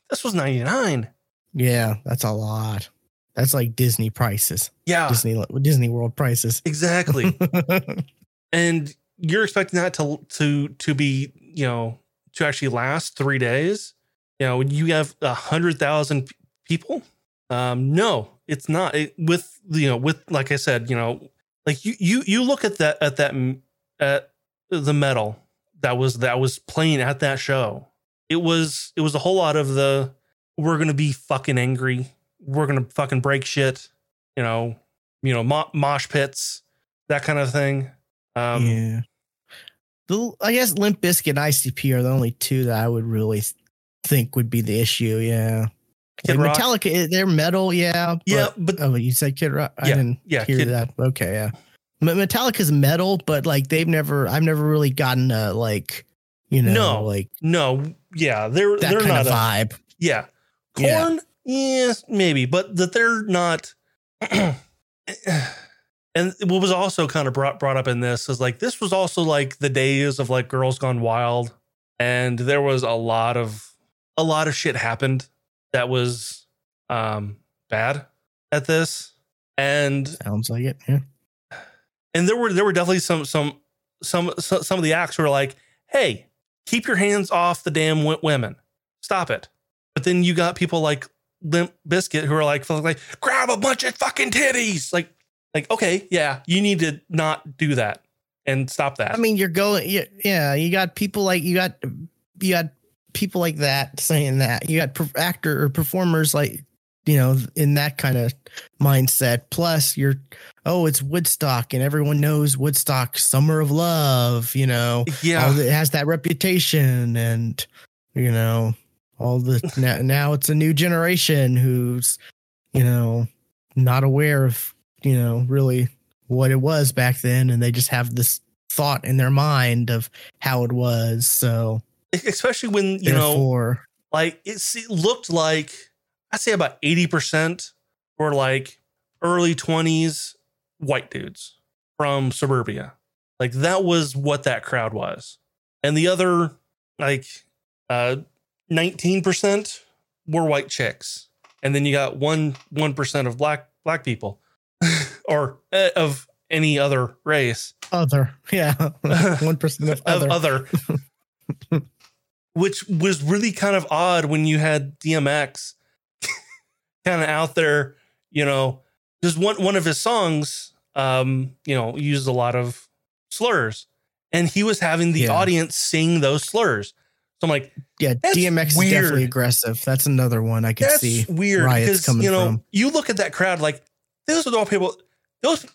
this was ninety-nine. Yeah, that's a lot. That's like Disney prices. Yeah, Disney Disney World prices. Exactly. And you're expecting that to to to be, you know, to actually last three days. You know, when you have a hundred thousand. people? Um, no, it's not it, with, you know, with, like I said, you know, like you, you, you look at that, at that, at the metal that was, that was playing at that show. It was, it was a whole lot of the, we're going to be fucking angry. We're going to fucking break shit, you know, you know, mo- mosh pits, that kind of thing. Um, yeah. The, I guess Limp Bizkit and I C P are the only two that I would really think would be the issue. Yeah. Kid like Metallica, they're metal, yeah. But, yeah, but oh, you said Kid Rock. I yeah, didn't yeah, hear Kid, that. Okay, yeah. Metallica's metal, but like they've never, I've never really gotten a like, you know, no, like no, yeah, they're that they're kind not of vibe. A, yeah, Korn, yeah. yes, maybe, but that they're not. And what was also kind of brought brought up in this is like this was also like the days of like Girls Gone Wild, and there was a lot of a lot of shit happened. That was um, bad at this, and sounds like it. Yeah, and there were there were definitely some some some some of the acts were like, "Hey, keep your hands off the damn women, stop it." But then you got people like Limp Bizkit who are like, "Like grab a bunch of fucking titties," like like okay, yeah, you need to not do that and stop that. I mean, you're going, yeah, yeah you got people like you got you got. people like that saying that you got actor or performers like, you know, in that kind of mindset. Plus you're, oh, it's Woodstock and everyone knows Woodstock, Summer of Love, you know, yeah, all the, it has that reputation and, you know, all the, now, now it's a new generation who's, you know, not aware of, you know, really what it was back then. And they just have this thought in their mind of how it was. So, especially when, you Therefore. know, like it looked like I'd say about eighty percent were like early twenties white dudes from suburbia. Like that was what that crowd was. And the other like uh, nineteen percent were white chicks. And then you got one, one percent of black, black people or uh, of any other race. Other. Yeah. one percent of other. Of other. Which was really kind of odd when you had D M X kind of out there, you know, because one, one of his songs, um, you know, used a lot of slurs and he was having the yeah. audience sing those slurs. So I'm like, yeah, D M X weird. is definitely aggressive. That's another one I can that's see. Weird. Because, you know, from. you look at that crowd like those are all people. Those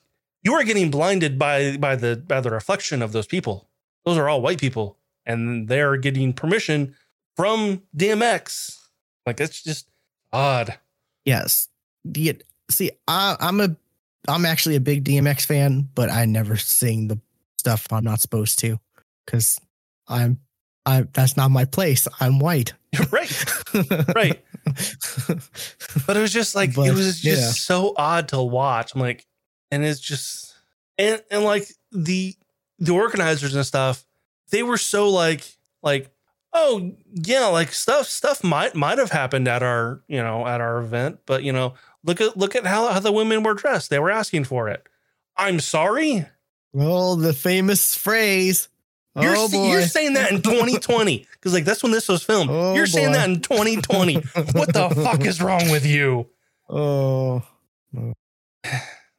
you are getting blinded by by the by the reflection of those people. Those are all white people. And they're getting permission from D M X. Like, that's just odd. Yes. Yeah. See, I, I'm a, I'm actually a big D M X fan, but I never sing the stuff I'm not supposed to because I'm, I, that's not my place. I'm white. Right. Right. But it was just like, but, it was just yeah. so odd to watch. I'm like, and it's just, and, and like the, the organizers and stuff, they were so like, like, oh yeah, like stuff, stuff might, might've happened at our, you know, at our event, but you know, look at, look at how, how the women were dressed. They were asking for it. I'm sorry. Well, the famous phrase. You're, oh boy. You're saying that in twenty twenty because like that's when this was filmed. Oh you're boy. saying that in twenty twenty What the fuck is wrong with you? Oh, oh.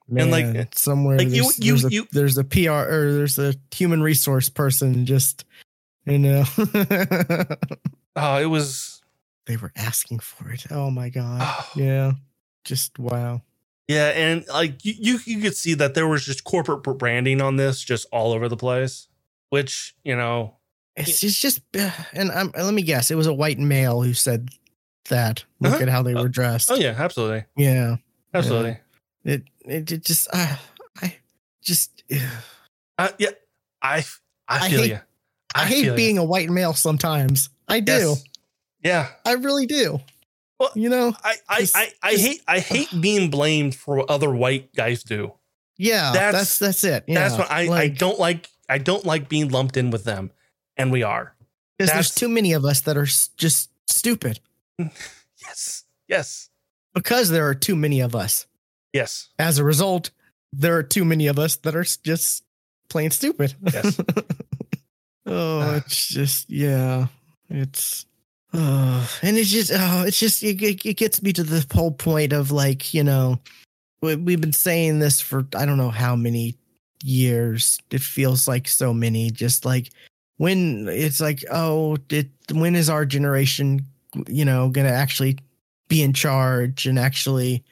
Man, and like somewhere like there's, you, you, there's, a, you, there's a P R or there's a human resource person just you know. Oh, it was. They were asking for it. Oh my god. Oh. Yeah. Just wow. Yeah, and like you, you, you could see that there was just corporate branding on this, just all over the place. Which, you know, it's just, just and I'm, let me guess. It was a white male who said that. Look uh-huh. at how they were dressed. Oh, yeah, absolutely. Yeah, absolutely. Yeah. It, it, it just, uh, I just, uh, yeah, I, I feel I hate, you. I, I hate feel being you. a white male sometimes. I do. Yes. Yeah, I really do. Well, you know, I, I, just, I, I just, hate, I hate uh, being blamed for what other white guys do. Yeah, that's, that's, that's it. Yeah. That's what I, like, I don't like. I don't like being lumped in with them, and we are. Because there's too many of us that are just stupid. Yes. Yes. Because there are too many of us. Yes. As a result, there are too many of us that are just plain stupid. Yes. oh, uh, it's just, yeah. It's, oh, and it's just, oh, it's just, it, it gets me to the whole point of like, you know, we, we've been saying this for, I don't know how many years. It feels like so many, just like when it's like, oh, it, when is our generation, you know, going to actually be in charge and actually,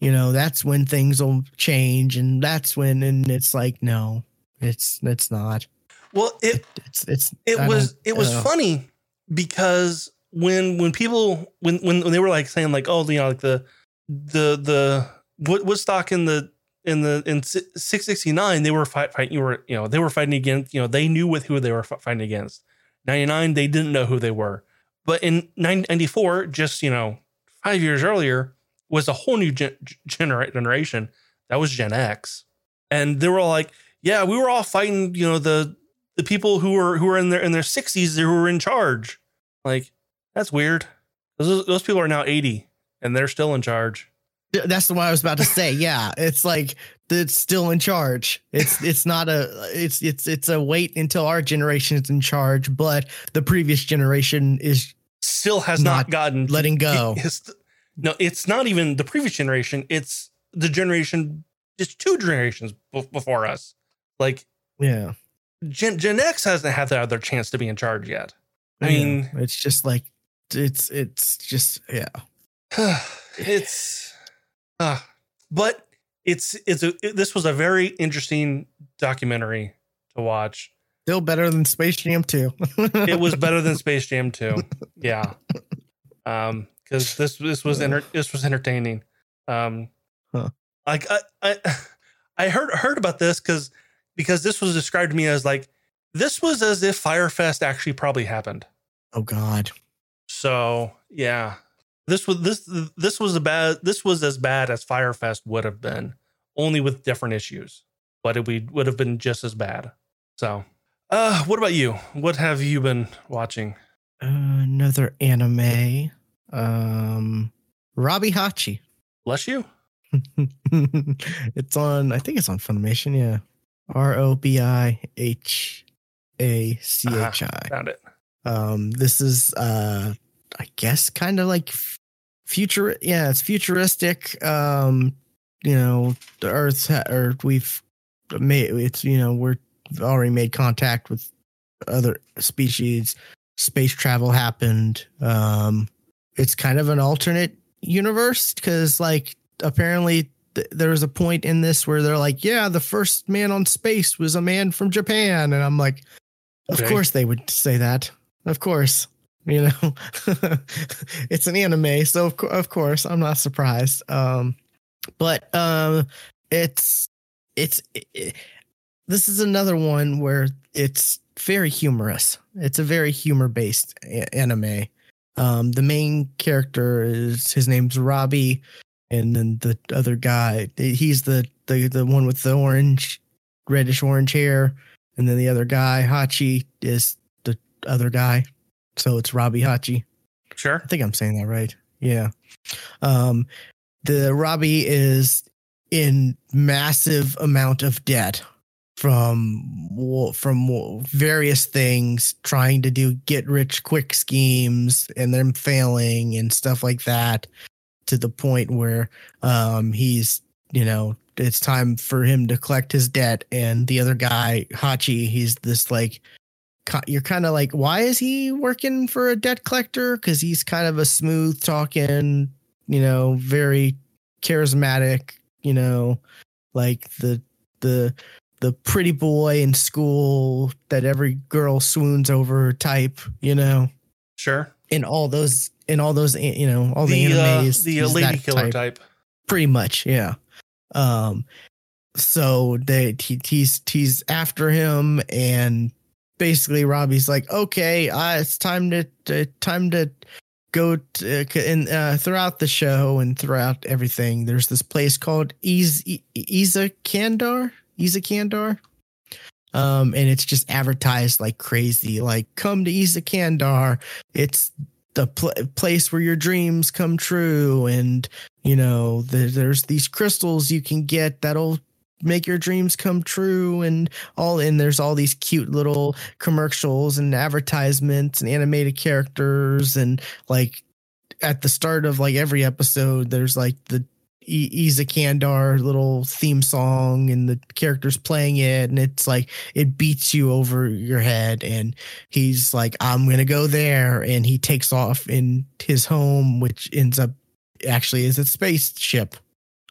you know, that's when things will change. And that's when, and it's like, no, it's, it's not. Well, it, it it's, it's, it I was, it was uh, funny because when, when people, when, when, when they were like saying like, oh, you know, like the, the, the, what Woodstock in the, In the in six sixty-nine, they were fight, fight. You were you know they were fighting against you know they knew with who they were fighting against. ninety-nine, they didn't know who they were. But in ninety-four, just you know five years earlier, was a whole new gen- genera- generation that was Gen X, and they were all like, yeah, we were all fighting you know the the people who were who were in their in their sixties who were in charge. Like that's weird. Those those people are now eighty and they're still in charge. That's the one I was about to say. Yeah, it's like it's still in charge. It's it's not a it's it's it's a wait until our generation is in charge, but the previous generation is still has not, not gotten letting go. It's, no, it's not even the previous generation. It's the generation just two generations before us. Like yeah, Gen Gen X hasn't had that other chance to be in charge yet. I yeah, mean, it's just like it's it's just yeah, it's. Uh, but it's it's a, it, this was a very interesting documentary to watch. Still better than Space Jam two. It was better than Space Jam two. Yeah, um, because this this was enter, this was entertaining. Um, huh. Like I, I I heard heard about this because because this was described to me as like this was as if Firefest actually probably happened. Oh God. So yeah. This was this this was a bad this was as bad as Firefest would have been, only with different issues, but it would, would have been just as bad. So, uh, what about you? What have you been watching? Uh, another anime, um, Rabi Hachi. Bless you. It's on. I think it's on Funimation. Yeah, R O B I H A C H I. Found it. Um, this is uh. I guess kind of like future. Yeah, it's futuristic. Um, you know, the Earth's ha- or we've made it's, you know, we're already made contact with other species. Space travel happened. Um, it's kind of an alternate universe because like apparently th- there was a point in this where they're like, yeah, the first man on space was a man from Japan. And I'm like, okay. Of course they would say that. Of course. You know, it's an anime, so of, co- of course I'm not surprised. Um, but um, it's it's it, it, this is another one where it's very humorous. It's a very humor-based a- anime. Um, the main character is, his name's Robbie, and then the other guy, he's the the, the one with the orange, reddish orange hair, and then the other guy, Hachi, is the other guy. So it's Robbie Hachi. Sure. I think I'm saying that right. Yeah. Um, the Robbie is in massive amount of debt from from various things, trying to do get rich quick schemes and them failing and stuff like that, to the point where um, he's, you know, it's time for him to collect his debt. And the other guy, Hachi, he's this like, you're kind of like, why is he working for a debt collector? Because he's kind of a smooth talking, you know, very charismatic, you know, like the the the pretty boy in school that every girl swoons over type, you know. Sure. In all those, in all those, you know, all the, the animes, uh, the lady killer type. type, pretty much, yeah. Um, so they he, he's he's after him, and basically Robbie's like, okay, uh, it's time to, to time to go to, uh, and uh, throughout the show and throughout everything, there's this place called Iz- Izakandar, Izakandar, um, and it's just advertised like crazy, like come to Izakandar, it's the pl- place where your dreams come true, and you know the, there's these crystals you can get that'll make your dreams come true, and all, and there's all these cute little commercials and advertisements and animated characters, and like at the start of like every episode there's like the Izakandar little theme song and the characters playing it, and it's like it beats you over your head, and he's like, I'm gonna go there, and he takes off in his home, which ends up actually is a spaceship,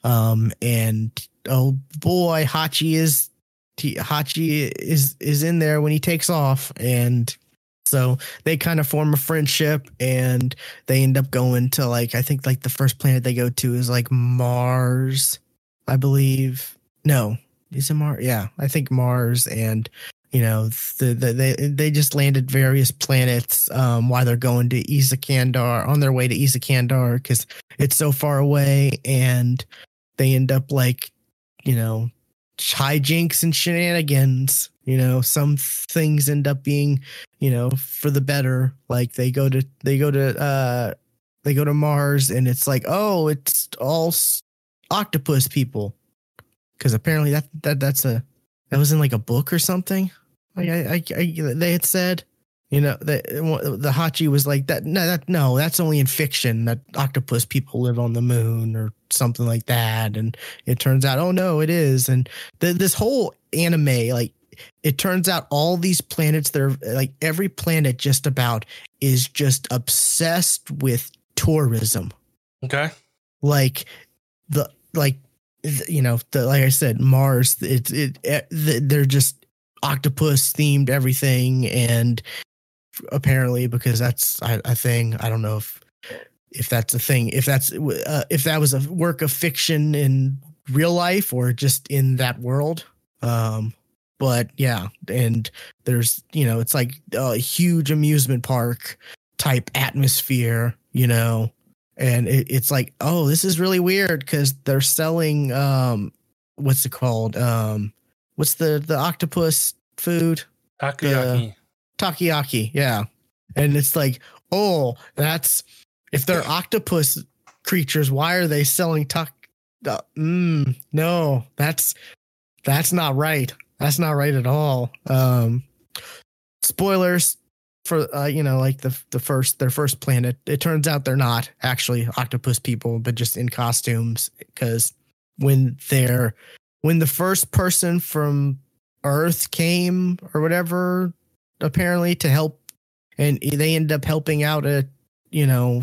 um and oh boy, Hachi is Hachi is is in there when he takes off, and so they kind of form a friendship, and they end up going to like, I think like the first planet they go to is like Mars, I believe. No, is it Mars? Yeah, I think Mars. And you know, the, the, they they just landed various planets um, while they're going to Izakandar, on their way to Izakandar, because it's so far away, and they end up like, you know, hijinks and shenanigans. You know, some things end up being, you know, for the better. Like they go to they go to uh, they go to Mars, and it's like, oh, it's all octopus people, because apparently that that that's a that was in like a book or something. Like I, I, I they had said, you know, that the Hachi was like that. No, that no, that's only in fiction that octopus people live on the moon or something like that. And it turns out, oh no, it is. And the, this whole anime, like, it turns out all these planets, they're like every planet just about is just obsessed with tourism. Okay. Like the, like, you know, the, like I said, Mars, it's, it, it, they're just octopus themed everything. And apparently, because that's a, a thing, I don't know if, if that's a thing, if that's, uh, if that was a work of fiction in real life or just in that world. Um, But yeah, and there's, you know, it's like a huge amusement park type atmosphere, you know, and it, it's like, oh, this is really weird, because they're selling, um, what's it called? Um, what's the, the octopus food? Takoyaki. The takoyaki, yeah. And it's like, oh, that's, if they're octopus creatures, why are they selling tak? Uh, mm, no, that's that's not right. That's not right at all. Um, spoilers for, uh, you know, like the the first, their first planet. It turns out they're not actually octopus people, but just in costumes. Because when they're, when the first person from Earth came or whatever, apparently to help, and they end up helping out a, you know,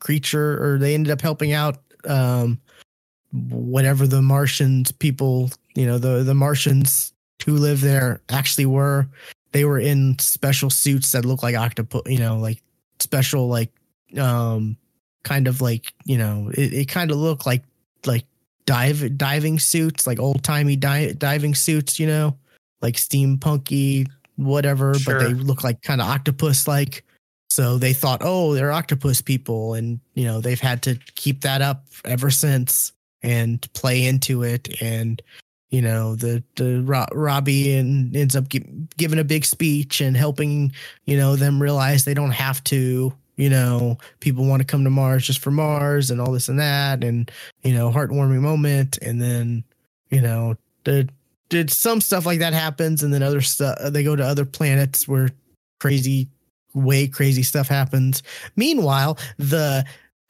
creature, or they ended up helping out um, whatever the Martians people, you know, the the Martians who live there actually were. They were in special suits that look like octopus, you know, like special, like um, kind of like, you know, it, it kind of looked like like dive diving suits, like old timey di- diving suits, you know, like steampunky, whatever, sure. but they look like kind of octopus-like. So they thought, oh, they're octopus people. And, you know, they've had to keep that up ever since and play into it. And, you know, the, the Ro- Robbie and ends up gi- giving a big speech and helping, you know, them realize they don't have to, you know, people want to come to Mars just for Mars and all this and that. And, you know, heartwarming moment. And then, you know, the, did some stuff like that happens. And then other stuff, they go to other planets where crazy way crazy stuff happens. Meanwhile, the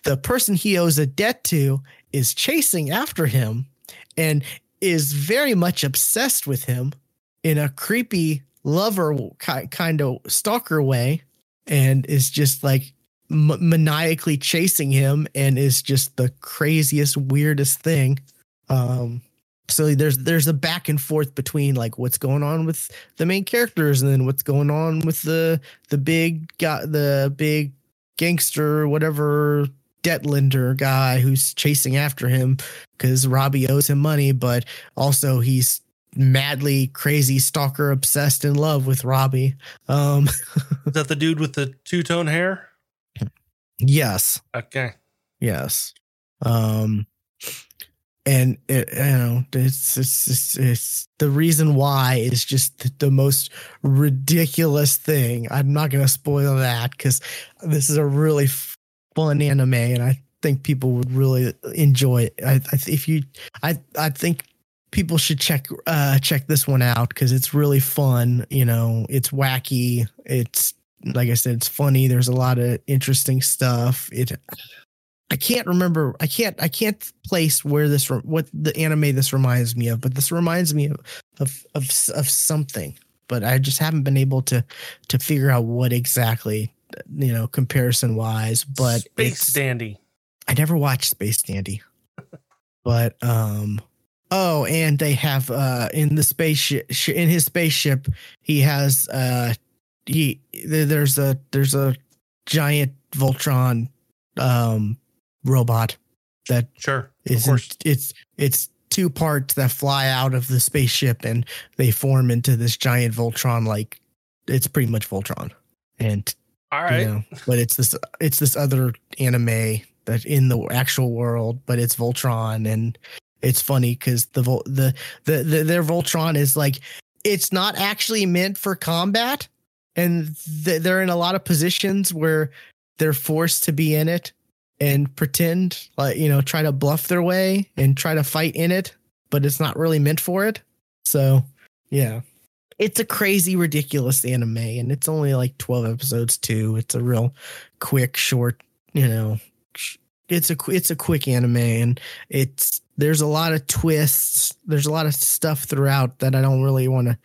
the person he owes a debt to is chasing after him and is very much obsessed with him in a creepy lover kind of stalker way, and is just like m- maniacally chasing him and is just the craziest, weirdest thing. Um, so there's there's a back and forth between like what's going on with the main characters and then what's going on with the the big guy, the big gangster, whatever debt lender guy who's chasing after him because Robbie owes him money, but also he's madly crazy stalker obsessed in love with Robbie. Um, Is that the dude with the two tone hair? Yes. Okay. Yes. Um. And it, you know, it's, it's it's it's the reason why is just the, the most ridiculous thing. I'm not gonna spoil that because this is a really fun anime, and I think people would really enjoy it. I, I if you, I I think people should check uh check this one out because it's really fun. You know, it's wacky. It's like I said, it's funny. There's a lot of interesting stuff. It. I can't remember. I can't. I can't place where this, what the anime this reminds me of. But this reminds me of of of, of something. But I just haven't been able to to figure out what exactly, you know, comparison wise. But Space Dandy. I never watched Space Dandy. But um, oh, and they have uh in the spaceship in his spaceship he has uh he there's a there's a giant Voltron um. robot that sure is of course. it's it's two parts that fly out of the spaceship and they form into this giant Voltron. Like it's pretty much Voltron. And all right, you know, but it's this it's this other anime that's in the actual world, but it's Voltron. And it's funny because the, the the the their Voltron is like, it's not actually meant for combat, and th- they're in a lot of positions where they're forced to be in it and pretend, like, you know, try to bluff their way and try to fight in it, but it's not really meant for it. So, yeah, it's a crazy, ridiculous anime, and it's only like twelve episodes too. It's a real quick, short, you know, it's a it's a quick anime, and it's there's a lot of twists. There's a lot of stuff throughout that I don't really want to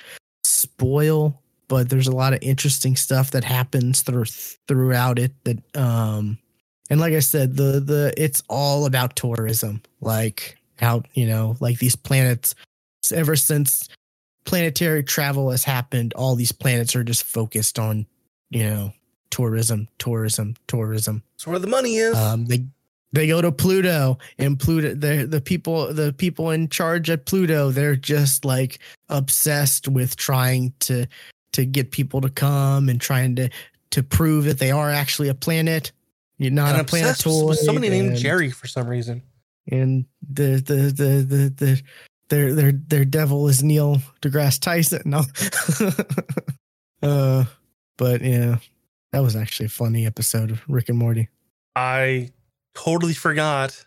spoil, but there's a lot of interesting stuff that happens through throughout it that um. And like I said, the the it's all about tourism, like how, you know, like these planets, ever since planetary travel has happened, all these planets are just focused on, you know, tourism, tourism, tourism. That's where the money is. Um, they they go to Pluto, and Pluto, the the people the people in charge at Pluto, they're just like obsessed with trying to to get people to come and trying to to prove that they are actually a planet. You're not a planet tool. Somebody and, named Jerry for some reason. And the the the the, the their their their devil is Neil deGrasse Tyson. No, uh, but yeah, that was actually a funny episode of Rick and Morty. I totally forgot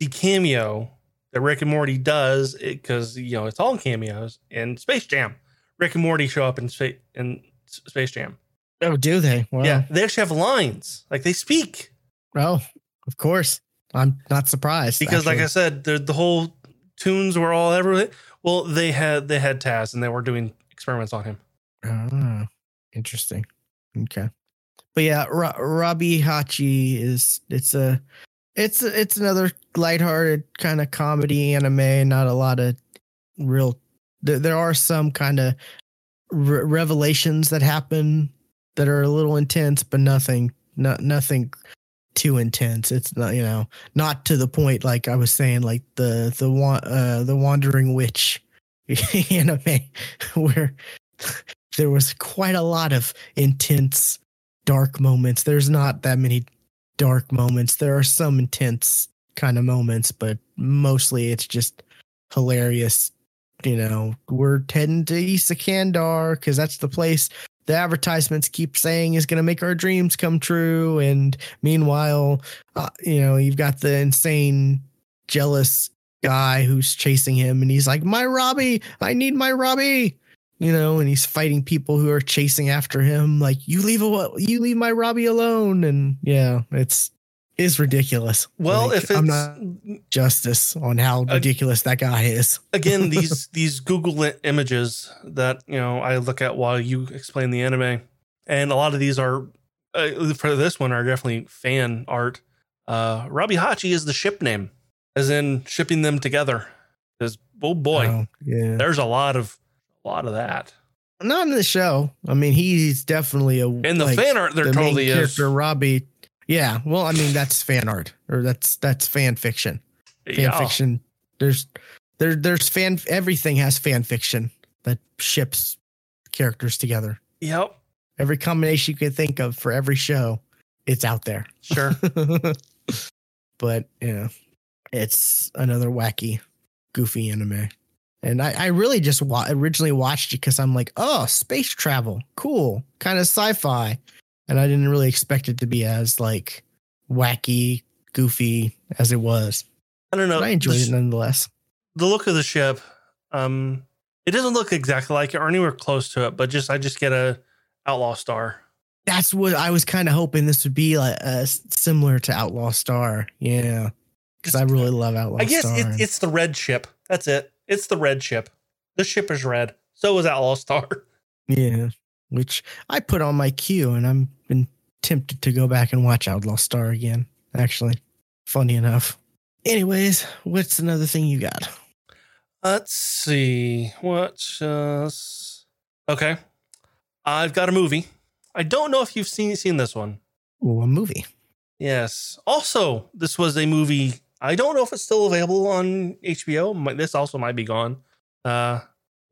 the cameo that Rick and Morty does, because you know it's all cameos in Space Jam. Rick and Morty show up in Space in Space Jam. Oh, do they? Wow. Yeah, they actually have lines. Like they speak. Oh, of course. I'm not surprised. Because actually, like I said, the whole tunes were all everything. Well, they had they had Taz, and they were doing experiments on him. Ah, interesting. Okay. But yeah, Ra- Robbie Hachi is it's a it's a, it's another lighthearted kind of comedy anime, not a lot of real there, there are some kind of re- revelations that happen that are a little intense, but nothing not nothing too intense. It's not, you know, not to the point, like I was saying, like the the uh the wandering witch, anime where there was quite a lot of intense dark moments. There's not that many dark moments. There are some intense kind of moments, but mostly it's just hilarious. You know, we're heading to Isakandar because that's the place the advertisements keep saying is going to make our dreams come true. And meanwhile, uh, you know, you've got the insane, jealous guy who's chasing him, and he's like, my Robbie, I need my Robbie, you know, and he's fighting people who are chasing after him. Like, you leave, a, you leave my Robbie alone. And yeah, it's, it's ridiculous. Well, like, if it's, I'm not justice on how ridiculous uh, that guy is. Again, these, these Google images that, you know, I look at while you explain the anime, and a lot of these are, uh, for this one, are definitely fan art. Uh, Robbie Hachi is the ship name, as in shipping them together. Because, oh boy, oh, yeah. There's a lot of a lot of that. Not in the show. I mean, he's definitely a in the like, fan art. There the totally main is character Robbie. Yeah, well, I mean, that's fan art, or that's that's fan fiction. Fan yeah. fiction. There's there there's fan. Everything has fan fiction that ships characters together. Yep. Every combination you can think of for every show, it's out there. Sure. But you know, it's another wacky, goofy anime, and I, I really just wa- originally watched it because I'm like, oh, space travel, cool, kind of sci-fi. And I didn't really expect it to be as like wacky, goofy as it was. I don't know. But I enjoyed the, it nonetheless. The look of the ship, um, it doesn't look exactly like it or anywhere close to it, but just I just get a Outlaw Star. That's what I was kind of hoping this would be, like uh, similar to Outlaw Star. Yeah, because I really love Outlaw Star. I guess Star it, and- it's the red ship. That's it. It's the red ship. The ship is red. So is Outlaw Star. Yeah. Which I put on my queue, and I'm been tempted to go back and watch Outlaw Star again. Actually, funny enough. Anyways, what's another thing you got? Let's see. What's uh, okay? I've got a movie. I don't know if you've seen seen this one. Ooh, a movie. Yes. Also, this was a movie. I don't know if it's still available on H B O. This also might be gone. Uh,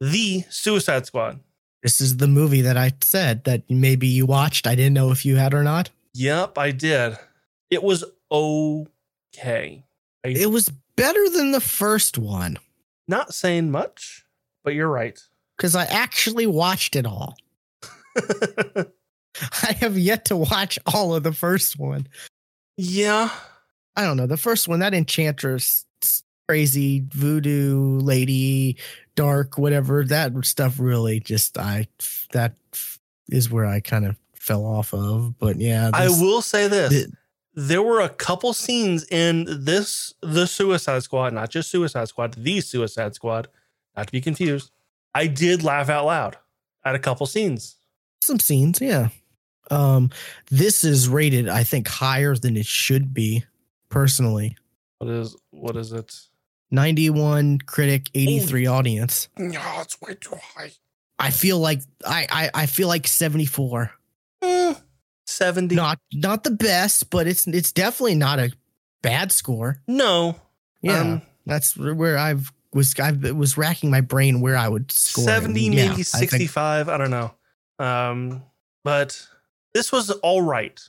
The Suicide Squad. This is the movie that I said that maybe you watched. I didn't know if you had or not. Yep, I did. It was okay. I, it was better than the first one. Not saying much, but you're right. Because I actually watched it all. I have yet to watch all of the first one. Yeah. I don't know. The first one, that enchantress, crazy voodoo lady, dark, whatever, that stuff really just I that is where I kind of fell off of. But yeah, this, I will say this. Th- there were a couple scenes in this the Suicide Squad, not just Suicide Squad, the Suicide Squad, not to be confused. I did laugh out loud at a couple scenes. Some scenes, yeah. Um, this is rated, I think, higher than it should be, personally. What is what is it? ninety-one critic, eighty-three oh. audience. No, it's way too high. I feel like I, I, I feel like seventy-four. Mm, seventy. Not not the best, but it's it's definitely not a bad score. No. Yeah. Um, that's where I've was I was racking my brain where I would score. seventy, maybe yeah, sixty-five, I, I don't know. Um but this was all right.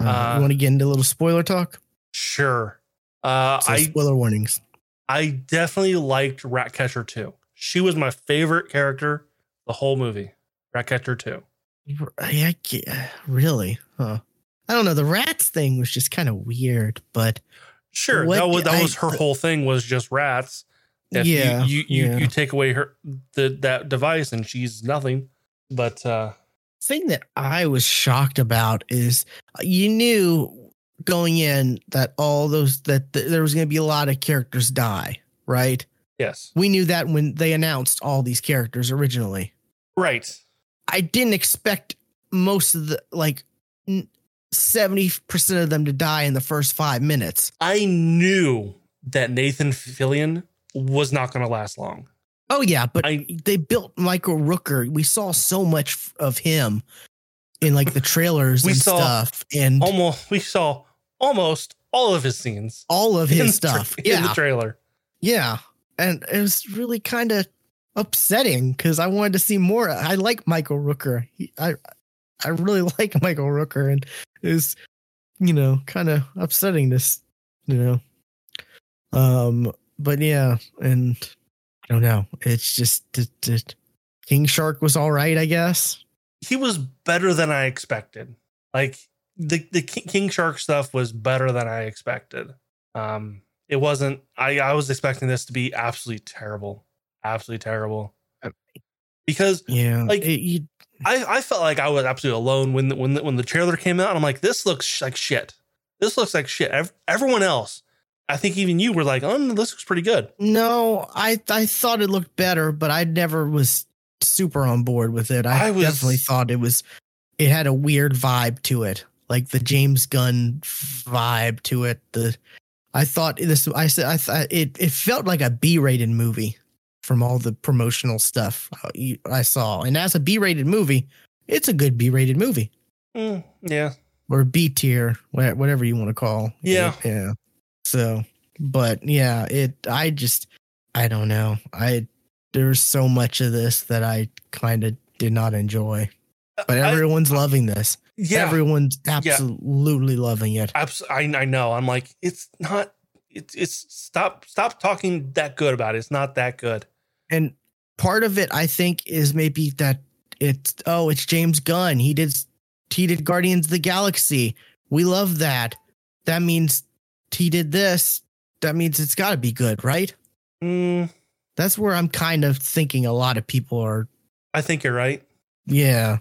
Uh, uh, you want to get into a little spoiler talk? Sure. Uh so I, spoiler warnings. I definitely liked Ratcatcher two. She was my favorite character the whole movie. Ratcatcher two. I, I, really? Huh. I don't know. The rats thing was just kind of weird, but sure. That was, that I, was her whole thing was just rats. If yeah. You you, you, yeah. you take away her the, that device and she's nothing. But uh, the thing that I was shocked about is you knew going in that all those that th- there was going to be a lot of characters die, right? Yes. We knew that when they announced all these characters originally. Right. I didn't expect most of the like seventy percent of them to die in the first five minutes. I knew that Nathan Fillion was not going to last long. Oh yeah, but I, they built Michael Rooker. We saw so much of him in like the trailers we and saw stuff and almost we saw Almost all of his scenes. All of his stuff. Tra- yeah. In the trailer. Yeah. And it was really kind of upsetting because I wanted to see more. I like Michael Rooker. He, I I really like Michael Rooker, and it was, you know, kind of upsetting this, you know. Um, but yeah, and I don't know. It's just it, it, King Shark was all right, I guess. He was better than I expected. Like the the King Shark stuff was better than I expected. Um, it wasn't. I, I was expecting this to be absolutely terrible, absolutely terrible. Because yeah, like it, you, I, I felt like I was absolutely alone when the, when the, when the trailer came out. I'm like, this looks like shit. This looks like shit. Every, everyone else, I think even you were like, oh, this looks pretty good. No, I I thought it looked better, but I never was super on board with it. I, I was, definitely thought it was. It had a weird vibe to it, like the James Gunn vibe to it. The I thought this. I said I thought it. It felt like a B-rated movie from all the promotional stuff I saw, and as a B-rated movie, it's a good B-rated movie. Mm, yeah, or B-tier, whatever you want to call. Yeah, it. yeah. So, but yeah, it. I just, I don't know. I there's so much of this that I kind of did not enjoy. But everyone's I, loving this. Yeah, everyone's absolutely yeah. loving it. Abs- I, I know. I'm like, it's not. It's it's stop stop talking that good about it. It's not that good. And part of it, I think, is maybe that it's oh, it's James Gunn. He did he did Guardians of the Galaxy. We love that. That means he did this. That means it's got to be good, right? Mm. That's where I'm kind of thinking a lot of people are. I think you're right. Yeah.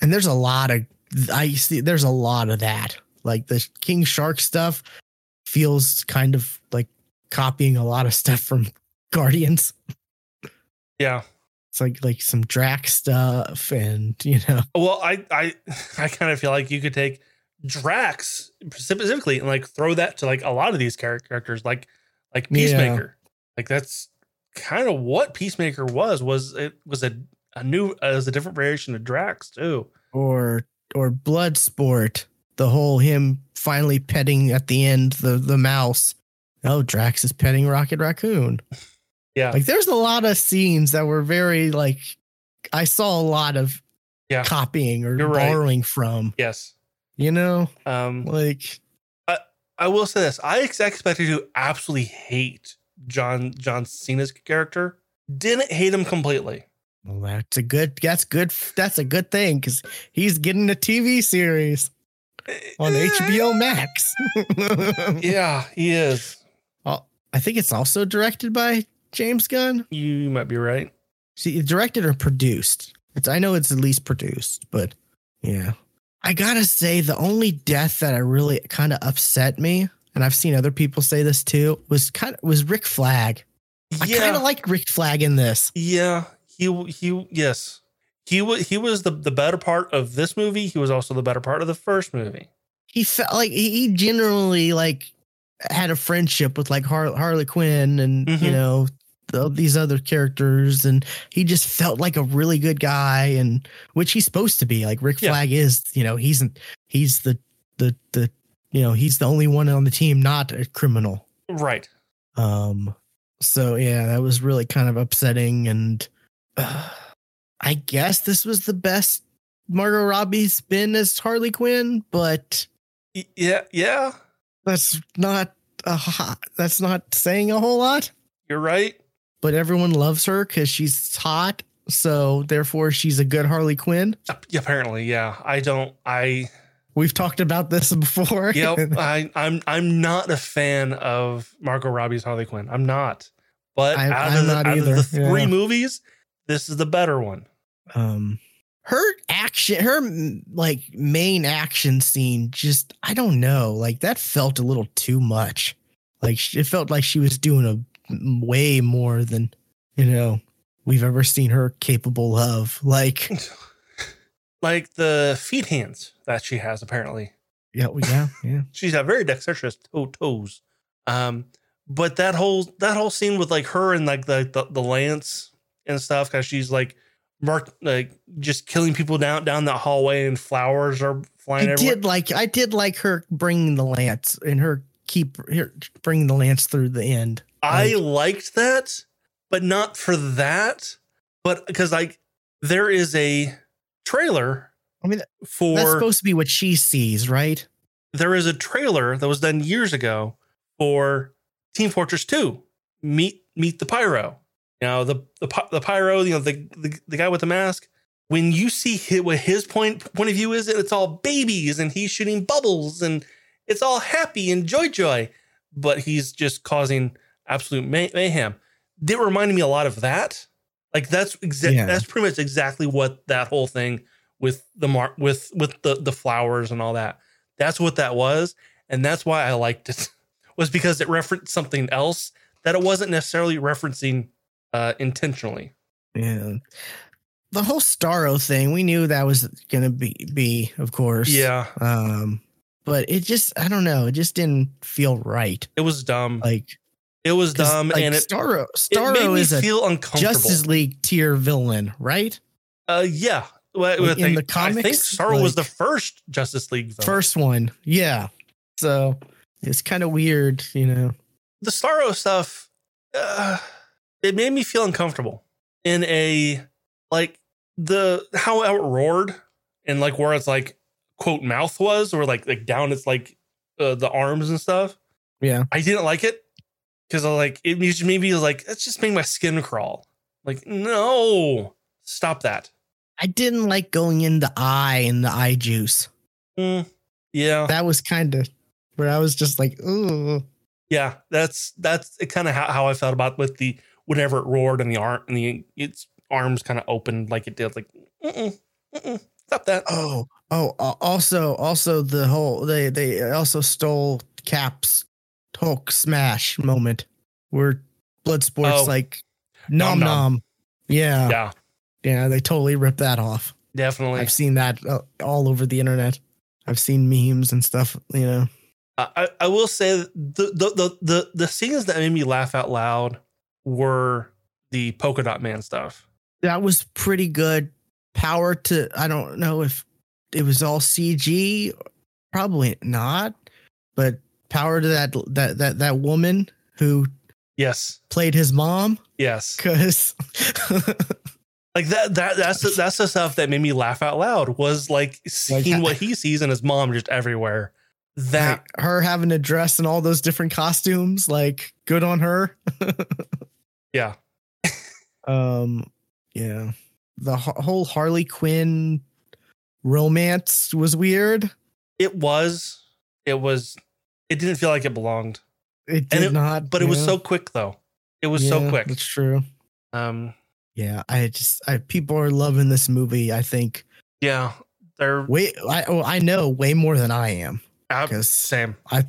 And there's a lot of I see there's a lot of that. Like the King Shark stuff feels kind of like copying a lot of stuff from Guardians. Yeah. It's like like some Drax stuff and, you know. Well, I I, I kind of feel like you could take Drax specifically and like throw that to like a lot of these characters like like Peacemaker. Yeah. Like that's kind of what Peacemaker was was it was a I knew uh, it was a different variation of Drax too, or or Bloodsport. The whole him finally petting at the end the the mouse. Oh, Drax is petting Rocket Raccoon. Yeah, like there's a lot of scenes that were very like I saw a lot of yeah. copying or You're borrowing right. from. Yes, you know, um, like I I will say this: I expected to absolutely hate John John Cena's character. Didn't hate him completely. Well, that's a good. That's good. That's a good thing because he's getting a T V series on H B O Max. Yeah, he is. Well, I think it's also directed by James Gunn. You might be right. See, directed or produced? It's, I know it's at least produced, but yeah, I gotta say the only death that I really kind of upset me, and I've seen other people say this too, was kind of was Rick Flag. I yeah. kind of like Rick Flag in this. Yeah. He he yes he was he was the, the better part of this movie. He was also the better part of the first movie. He felt like he generally like had a friendship with like Har- Harley Quinn and mm-hmm. you know the, these other characters, and he just felt like a really good guy, and which he's supposed to be. Like Rick yeah. Flag is, you know, he's he's the the the you know he's the only one on the team not a criminal, right? Um. So yeah, that was really kind of upsetting and. Uh, I guess this was the best Margot Robbie's been as Harley Quinn, but yeah, yeah, that's not a hot, that's not saying a whole lot. You're right, but everyone loves her because she's hot, so therefore she's a good Harley Quinn. Apparently, yeah. I don't. I we've talked about this before. Yep. I, I'm I'm not a fan of Margot Robbie's Harley Quinn. I'm not. But I, out, I'm of, not out either. Of the three yeah. movies. This is the better one. Um, her action, her like main action scene, just I don't know, like that felt a little too much. Like it felt like she was doing a way more than you know we've ever seen her capable of. Like, like the feet hands that she has apparently. Yeah, yeah, yeah. She's got very dexterous toe toes. Um, but that whole that whole scene with like her and like the the, the lance. And stuff because she's like, marked, like just killing people down down that hallway, and flowers are flying. I everywhere. did like I did like her bringing the lance and her keep her bringing the lance through the end. Like, I liked that. but not for that. But because like there is a trailer. I mean, for that's supposed to be what she sees, right? There is a trailer that was done years ago for Team Fortress two. Meet meet the pyro. You know, the the the pyro. You know, the the, the guy with the mask. When you see his, what his point point of view is, it's all babies and he's shooting bubbles and it's all happy and joy joy, but he's just causing absolute may- mayhem. It reminded me a lot of that. Like that's exactly yeah. that's pretty much exactly what that whole thing with the mar- with with the the flowers and all that. That's what that was, and that's why I liked it. Was because it referenced something else that it wasn't necessarily referencing uh, intentionally. Yeah. The whole Starro thing, we knew that was going to be, be, of course. Yeah. Um, but it just, I don't know. It just didn't feel right. It was dumb. Like it was dumb. Like, and it, Starro, Starro it made me is feel a Justice League tier villain, right? Uh, yeah. Well, like, in the comics? I think Starro like, was the first Justice League villain. First one. Yeah. So it's kind of weird, you know. The Starro stuff, uh, it made me feel uncomfortable in a, like, the how it roared and like where it's like quote mouth was or like like down it's like uh, the arms and stuff. Yeah, I didn't like it because I like it just made me like that's just made my skin crawl. Like no, stop that. I didn't like going in the eye and the eye juice. Mm, yeah, that was kind of where I was just like ooh. Yeah, that's that's kind of how, how I felt about with the whenever it roared and the arm and the it's. Arms kind of open like it did like mm-mm, mm-mm, stop that. Oh oh also also the whole they they also stole Cap's Hulk smash moment where Bloodsport's oh. like nom, nom nom yeah yeah yeah they totally ripped that off. Definitely I've seen that all over the internet. I've seen memes and stuff, you know. I I will say the the the the, the scenes that made me laugh out loud were the polka dot man stuff. That was pretty good. Power to, I don't know if it was all C G, probably not, but power to that that that, that woman who yes played his mom. Yes. Because like that that that's the, that's the stuff that made me laugh out loud was like seeing like, what he sees and his mom just everywhere. That like her having a dress and all those different costumes, like good on her. Yeah. Um, yeah, the whole Harley Quinn romance was weird. It was, it was, it didn't feel like it belonged. It did it, not, but yeah. It was so quick though. It was yeah, so quick. That's true. Um, yeah, I just, I, people are loving this movie. I think. Yeah. They're way, I, oh, I know way more than I am. I, same. I,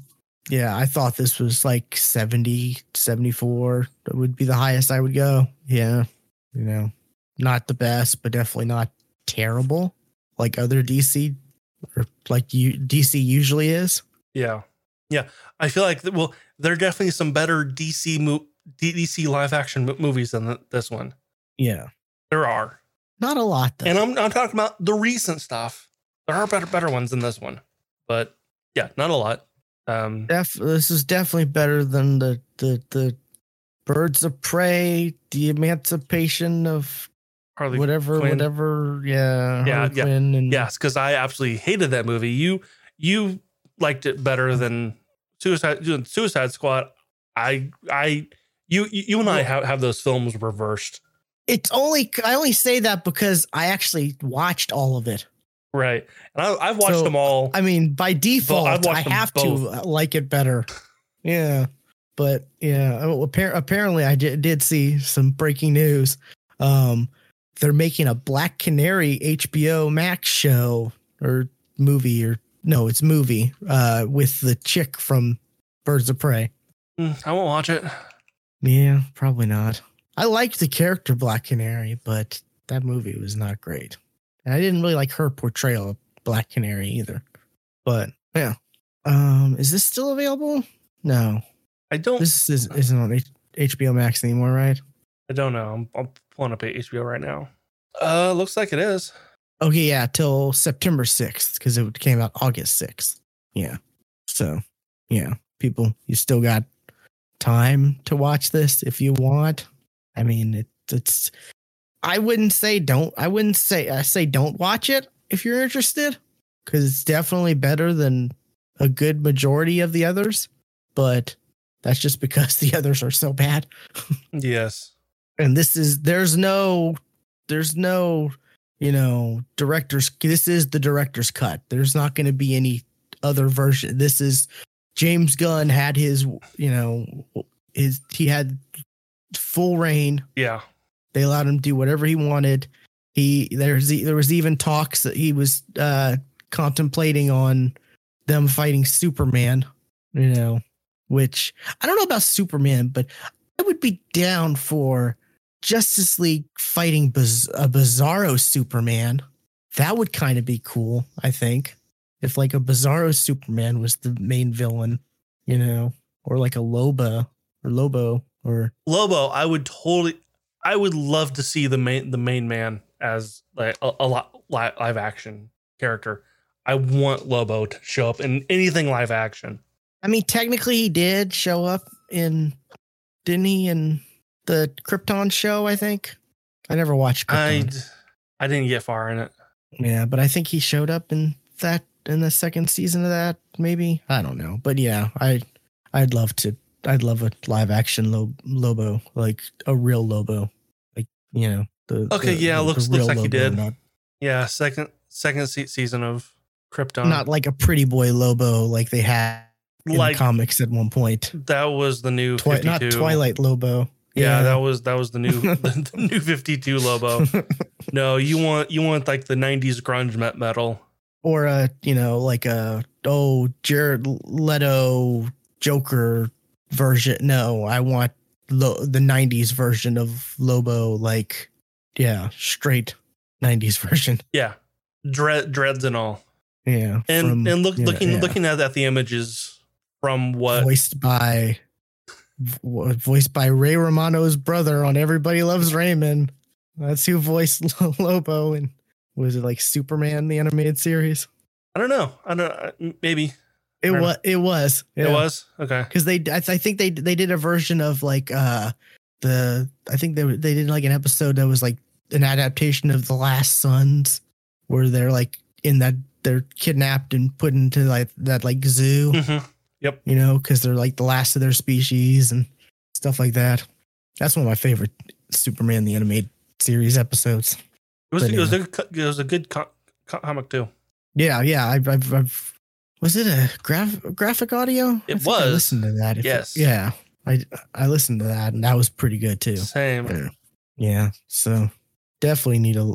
yeah, I thought this was like seventy, seventy-four. That would be the highest I would go. Yeah. You know, not the best, but definitely not terrible like other D C or like you, D C usually is. Yeah. Yeah. I feel like, well, there are definitely some better D C mo- D C live action movies than the, this one. Yeah. There are. Not a lot, though. And I'm, I'm talking about the recent stuff. There are better, better ones than this one. But yeah, not a lot. Um, Def, this is definitely better than the, the, the Birds of Prey, the Emancipation of Harley whatever, Quinn. whatever. Yeah. Yeah. Harley yeah. Quinn and, yes. Cause I absolutely hated that movie. You, you liked it better than Suicide, Suicide Squad. I, I, you, you and I have, have those films reversed. It's only, I only say that because I actually watched all of it. Right. And I, I've watched so, them all. I mean, by default, I have both. to like it better. Yeah. But yeah, apparently I did, did see some breaking news. Um, they're making a Black Canary H B O Max show or movie or no, it's movie uh, with the chick from Birds of Prey. Mm, I won't watch it. Yeah, probably not. I liked the character Black Canary, but that movie was not great. And I didn't really like her portrayal of Black Canary either. But yeah. Um, is this still available? No. I don't. This is, isn't on H B O Max anymore, right? I don't know. I'm, I'm pulling up H B O right now. Uh, looks like it is. Okay, yeah, till September sixth because it came out August sixth. Yeah. So, yeah, people, you still got time to watch this if you want. I mean, it, it's, I wouldn't say don't, I wouldn't say, I say don't watch it if you're interested, because it's definitely better than a good majority of the others, but that's just because the others are so bad. Yes. And this is, there's no, there's no, you know, director's, this is the director's cut. There's not going to be any other version. This is James Gunn had his, you know, his, he had full reign. Yeah. They allowed him to do whatever he wanted. He, there's, there was even talks that he was uh, contemplating on them fighting Superman, you know, which I don't know about Superman, but I would be down for Justice League fighting biz- a Bizarro Superman. That would kind of be cool, I think, if like a Bizarro Superman was the main villain, you know, or like a Loba or Lobo or Lobo. I would totally, I would love to see the main the main man as like a, a lot live action character. I want Lobo to show up in anything live action. I mean, technically he did show up in, didn't he, in the Krypton show, I think? I never watched Krypton. I, I didn't get far in it. Yeah, but I think he showed up in that, in the second season of that, maybe. I don't know. But yeah, I, I'd love to, I'd love a live action Lob- Lobo, like a real Lobo. Like, you know. The, okay, the, yeah, the, looks, the looks like Lobo he did. Yeah, second second se- season of Krypton. Not like a pretty boy Lobo like they had in like, comics at one point. That was the new Twi- fifty-two. Not Twilight Lobo. Yeah, yeah, that was that was the new the, the new fifty-two Lobo. No, you want you want like the nineties grunge met metal. Or a, you know, like a oh Jared Leto Joker version. No, I want lo- the nineties version of Lobo, like yeah, straight nineties version. Yeah. Dread dreads and all. Yeah, and from, and look, looking know, yeah. looking at, at the images from what voiced by voiced by Ray Romano's brother on Everybody Loves Raymond. That's who voiced Lobo, and was it like Superman the animated series? I don't know. I don't maybe it was it was yeah. it was okay because they I, th- I think they they did a version of like uh the I think they they did like an episode that was like an adaptation of The Last Sons, where they're like in that. They're kidnapped and put into like that like zoo. Mm-hmm. Yep. You know, because they're like the last of their species and stuff like that. That's one of my favorite Superman the Animated Series episodes. It was, it anyway. was, a, it was a good co- co- comic too. Yeah, yeah. I, I've, I've was it a graph, graphic audio? It I was. I listened to that. If yes. It, yeah. I I listened to that and that was pretty good too. Same. Yeah. yeah so. Definitely need a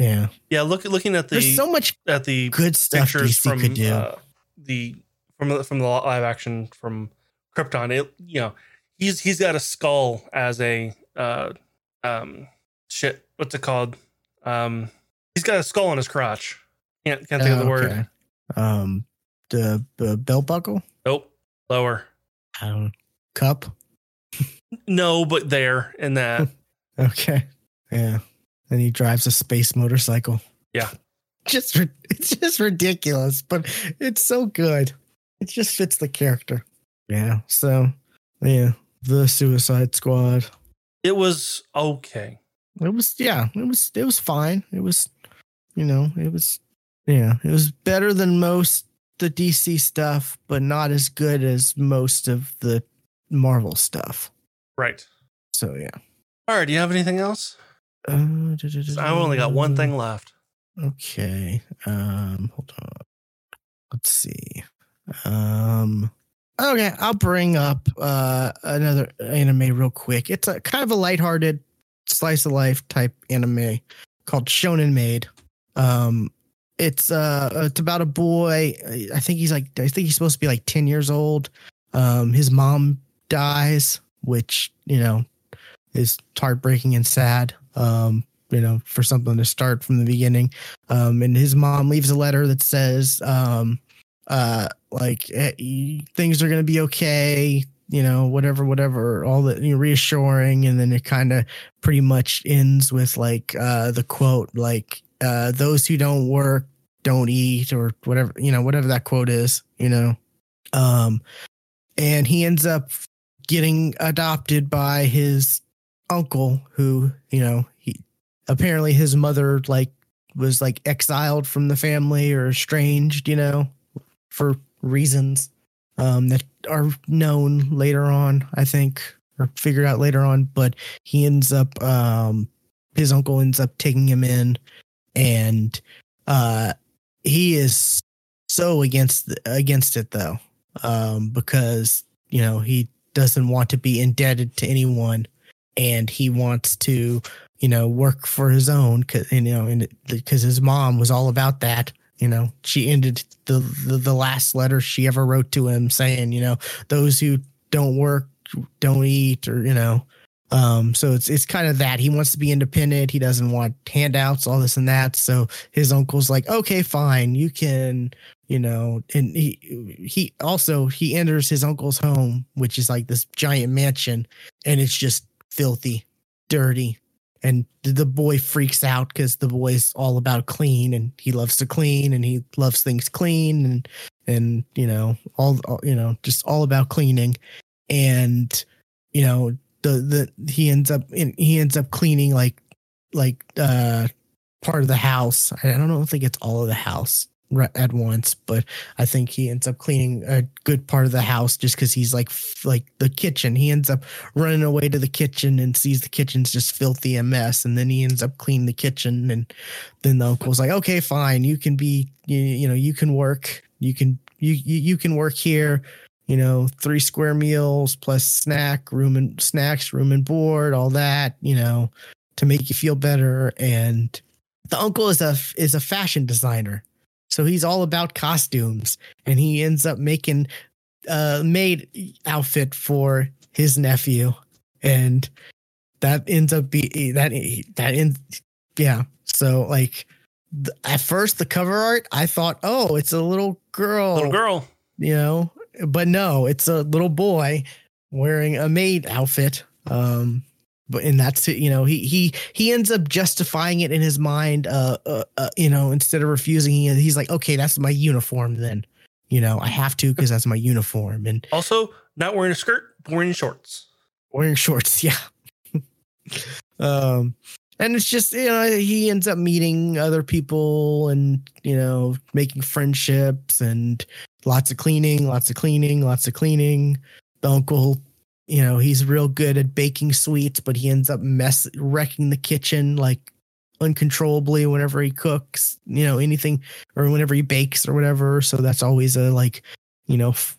yeah yeah. Look, looking at the there's so much at the good stuff pictures D C from could do. Uh, the from from the live action from Krypton. It, you know, he's he's got a skull as a uh, um shit. What's it called? Um, he's got a skull on his crotch. Can't can't think uh, of the word. Okay. Um, the, the belt buckle. Nope. Lower. Um, cup. No, but there in that. Okay. Yeah. And he drives a space motorcycle. Yeah. Just it's just ridiculous, but it's so good. It just fits the character. Yeah. So, yeah, the Suicide Squad. It was okay. It was yeah, it was it was fine. It was you know, it was yeah, it was better than most the D C stuff, but not as good as most of the Marvel stuff. Right. So, yeah. All right, do you have anything else? Uh, I only got one thing left. Okay. Um, hold on. Let's see. Um, okay, I'll bring up uh, another anime real quick. It's a kind of a lighthearted slice of life type anime called Shonen Maid. Um, it's uh, it's about a boy. I think he's like I think he's supposed to be like ten years old. Um, his mom dies, which you know is heartbreaking and sad. Um, you know, for something to start from the beginning. Um, and his mom leaves a letter that says, um, uh, like eh, things are going to be okay, you know, whatever, whatever, all the you know, reassuring. And then it kind of pretty much ends with like, uh, the quote, like, uh, those who don't work, don't eat or whatever, you know, whatever that quote is, you know? Um, and he ends up getting adopted by his uncle who, you know, he apparently his mother like was like exiled from the family or estranged, you know, for reasons um, that are known later on, I think, or figured out later on. But he ends up, um, his uncle ends up taking him in, and uh, he is so against against it though, um, because you know he doesn't want to be indebted to anyone, and he wants to, you know, work for his own. Because you know, because his mom was all about that. You know, she ended the, the the last letter she ever wrote to him saying, you know, those who don't work don't eat, or you know. Um, so it's it's kind of that. He wants to be independent. He doesn't want handouts, all this and that. So his uncle's like, okay, fine, you can, you know. And he he also he enters his uncle's home, which is like this giant mansion, and it's just filthy, dirty, and the boy freaks out because the boy's all about clean, and he loves to clean, and he loves things clean, and and you know all, all you know just all about cleaning, and you know. The, the he ends up in, he ends up cleaning like like uh, part of the house. I don't, I don't think it's all of the house at once, but I think he ends up cleaning a good part of the house just because he's like like the kitchen. He ends up running away to the kitchen and sees the kitchen's just filthy and mess, and then he ends up cleaning the kitchen, and then the uncle's like, okay, fine, you can be you, you know you can work you can you you, you can work here. You know, three square meals plus snack, room and snacks, room and board, all that, you know, to make you feel better. And the uncle is a is a fashion designer, so he's all about costumes, and he ends up making a maid outfit for his nephew, and that ends up be that that ends yeah. So like th- at first the cover art, I thought, oh, it's a little girl, little girl, you know. But no, it's a little boy wearing a maid outfit. Um, but and that's you know he he he ends up justifying it in his mind. Uh, uh, uh you know, instead of refusing, he, he's like, okay, that's my uniform. Then, you know, I have to because that's my uniform. And also, not wearing a skirt, wearing shorts. Wearing shorts, yeah. um, and it's just you know he ends up meeting other people and you know making friendships and. Lots of cleaning, lots of cleaning, lots of cleaning. The uncle, you know, he's real good at baking sweets, but he ends up mess wrecking the kitchen like uncontrollably whenever he cooks, you know, anything or whenever he bakes or whatever. So that's always a like, you know, f-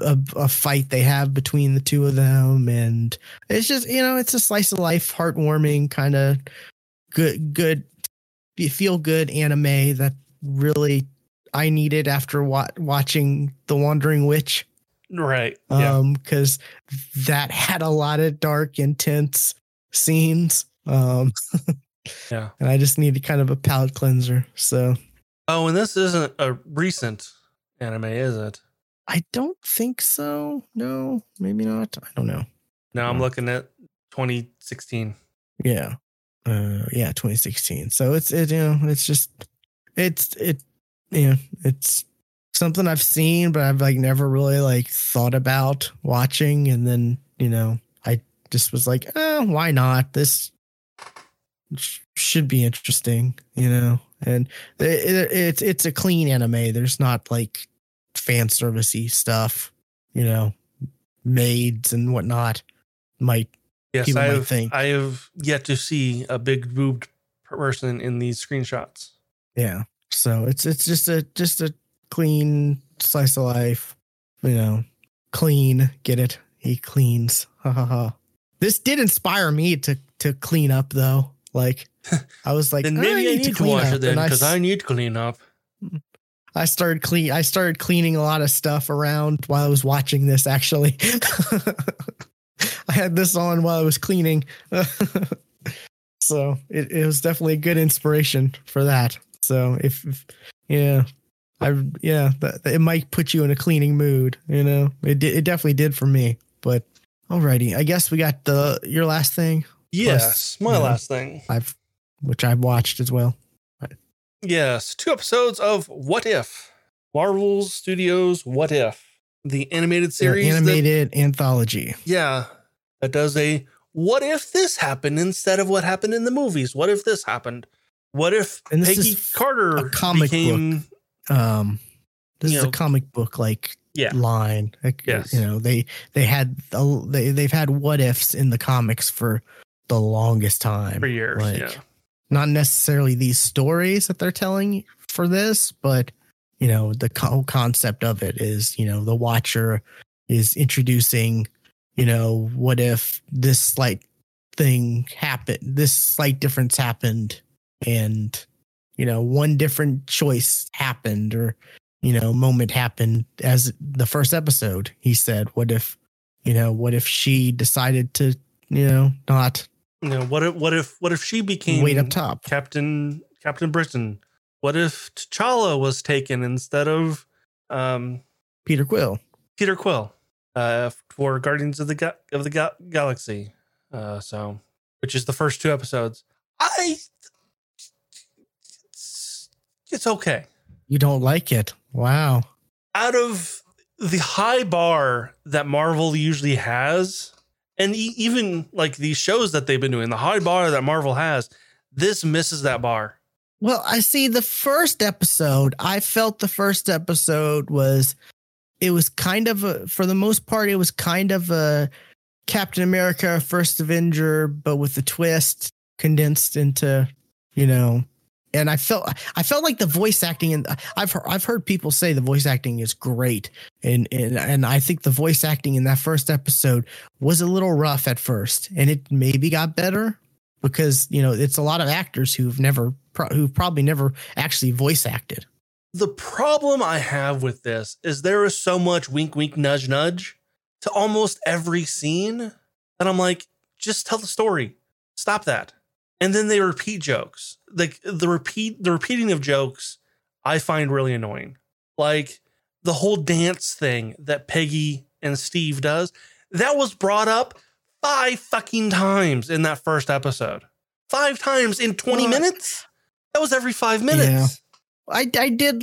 a, a fight they have between the two of them. And it's just, you know, it's a slice of life, heartwarming, kind of good, good, feel good anime that really. I needed after wa- watching The Wandering Witch. Right. Yeah. Um, because that had a lot of dark, intense scenes. Um, yeah. And I just needed kind of a palate cleanser. So. Oh, and this isn't a recent anime, is it? I don't think so. No, maybe not. I don't know. No, I'm looking at twenty sixteen. Yeah. Uh, yeah, twenty sixteen. So it's, it, you know, it's just, it's, it, yeah, it's something I've seen, but I've like never really like thought about watching. And then, you know, I just was like, oh, why not? This sh- should be interesting, you know, and it, it, it's it's a clean anime. There's not like fan servicey stuff, you know, maids and whatnot. Might yes, I have, think I have yet to see a big boobed person in these screenshots. Yeah. So it's it's just a just a clean slice of life, you know, clean. Get it? He cleans. Ha ha ha. This did inspire me to to clean up though. Like I was like, then maybe oh, I, I need, need to wash it then because I, I need to clean up. I started clean. I started cleaning a lot of stuff around while I was watching this. Actually, I had this on while I was cleaning, so it, it was definitely a good inspiration for that. So if, if yeah, I yeah, that, it might put you in a cleaning mood. You know, it di- it definitely did for me. But alrighty, I guess we got the your last thing. Yes, plus, my you know, last thing. I've which I've watched as well. Right. Yes, two episodes of What If, Marvel Studios' What If, the animated series, the animated that, anthology. Yeah, that does a what if this happened instead of what happened in the movies? What if this happened? What if Peggy Carter became book. Um, this is a comic book like yeah. line. Like, yes. You know, they they had they they've had what ifs in the comics for the longest time. For years. Like, yeah. Not necessarily these stories that they're telling for this, but you know, the whole concept of it is, you know, the Watcher is introducing, you know, what if this slight thing happened, this slight difference happened, and, you know, one different choice happened, or, you know, moment happened. As the first episode, he said, what if, you know, what if she decided to, you know, not. You know, what if what if what if she became wait up top Captain Captain Britain? What if T'Challa was taken instead of um, Peter Quill? Peter Quill uh, for Guardians of the Ga- of the Ga- Galaxy. Uh, so, which is the first two episodes. I it's, it's okay. You don't like it? Wow. Out of the high bar that Marvel usually has. And even like these shows that they've been doing, the high bar that Marvel has, this misses that bar. Well, I see the first episode. I felt the first episode was, it was kind of a, for the most part, it was kind of a Captain America, First Avenger, but with the twist condensed into, you know, and I felt, I felt like the voice acting, and I've heard, I've heard people say the voice acting is great, and and and I think the voice acting in that first episode was a little rough at first, and it maybe got better because, you know, it's a lot of actors who've never, who've probably never actually voice acted. The problem I have with this is there is so much wink, wink, nudge, nudge to almost every scene that I'm like, just tell the story, stop that. And then they repeat jokes. Like the repeat, the repeating of jokes, I find really annoying. Like the whole dance thing that Peggy and Steve does, that was brought up five fucking times in that first episode. Five times in twenty what? minutes. That was every five minutes. Yeah. I I did.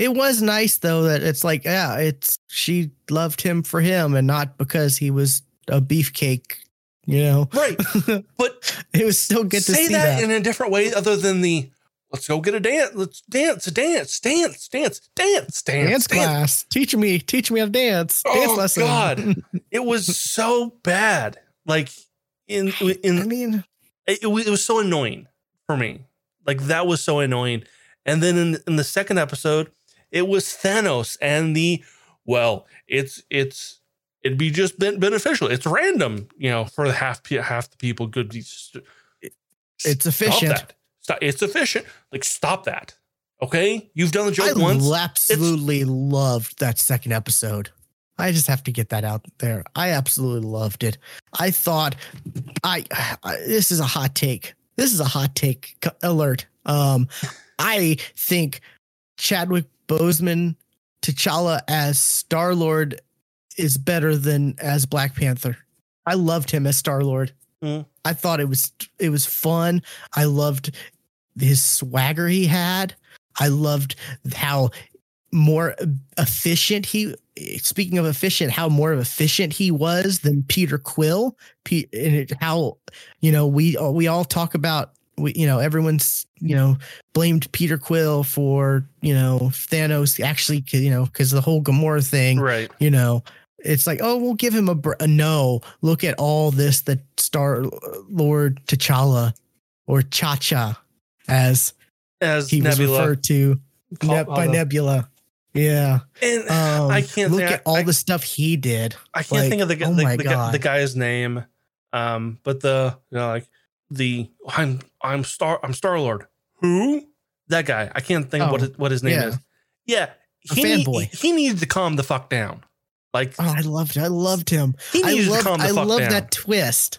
It was nice though that it's like, yeah, it's she loved him for him and not because he was a beefcake. You know, right. But it was still good to see that, that in a different way other than the let's go get a dance. Let's dance, dance, dance, dance, dance, dance, dance class. Teach me, teach me how to dance. Oh, dance lesson. God, it was so bad. Like in, in I mean, it, it was so annoying for me. Like that was so annoying. And then in, in the second episode, it was Thanos and the, well, it's, it's, it'd be just beneficial. It's random, you know, for the half half the people. Good. It's efficient. Stop, it's efficient. Like, stop that. Okay. You've done the joke I once. I absolutely it's- loved that second episode. I just have to get that out there. I absolutely loved it. I thought I, I this is a hot take. This is a hot take alert. Um, I think Chadwick Boseman, T'Challa as Star-Lord is better than as Black Panther. I loved him as Star-Lord. Mm. I thought it was it was fun. I loved his swagger he had. I loved how more efficient he, speaking of efficient, how more efficient he was than Peter Quill. P, and it, how, you know, we we all talk about, we, you know, everyone's, you know, blamed Peter Quill for, you know, Thanos actually, you know, because the whole Gamora thing, right? You know, it's like, oh, we'll give him a, br- a no. Look at all this that Star-Lord T'Challa or Cha-Cha, as as he Nebula. was referred to oh, ne- by Nebula. Yeah, and um, I can't look think, at I, all I, the stuff he did. I can't like, think of the oh the, my the, God. the guy's name, um, but the you know like the I'm I'm Star I'm Star-Lord. Who? That guy. I can't think oh, what his, what his name yeah. is. Yeah, he fanboy. He, he needs to calm the fuck down. Like, oh, I loved, I loved him. He needs to calm the I fuck down. I loved that twist.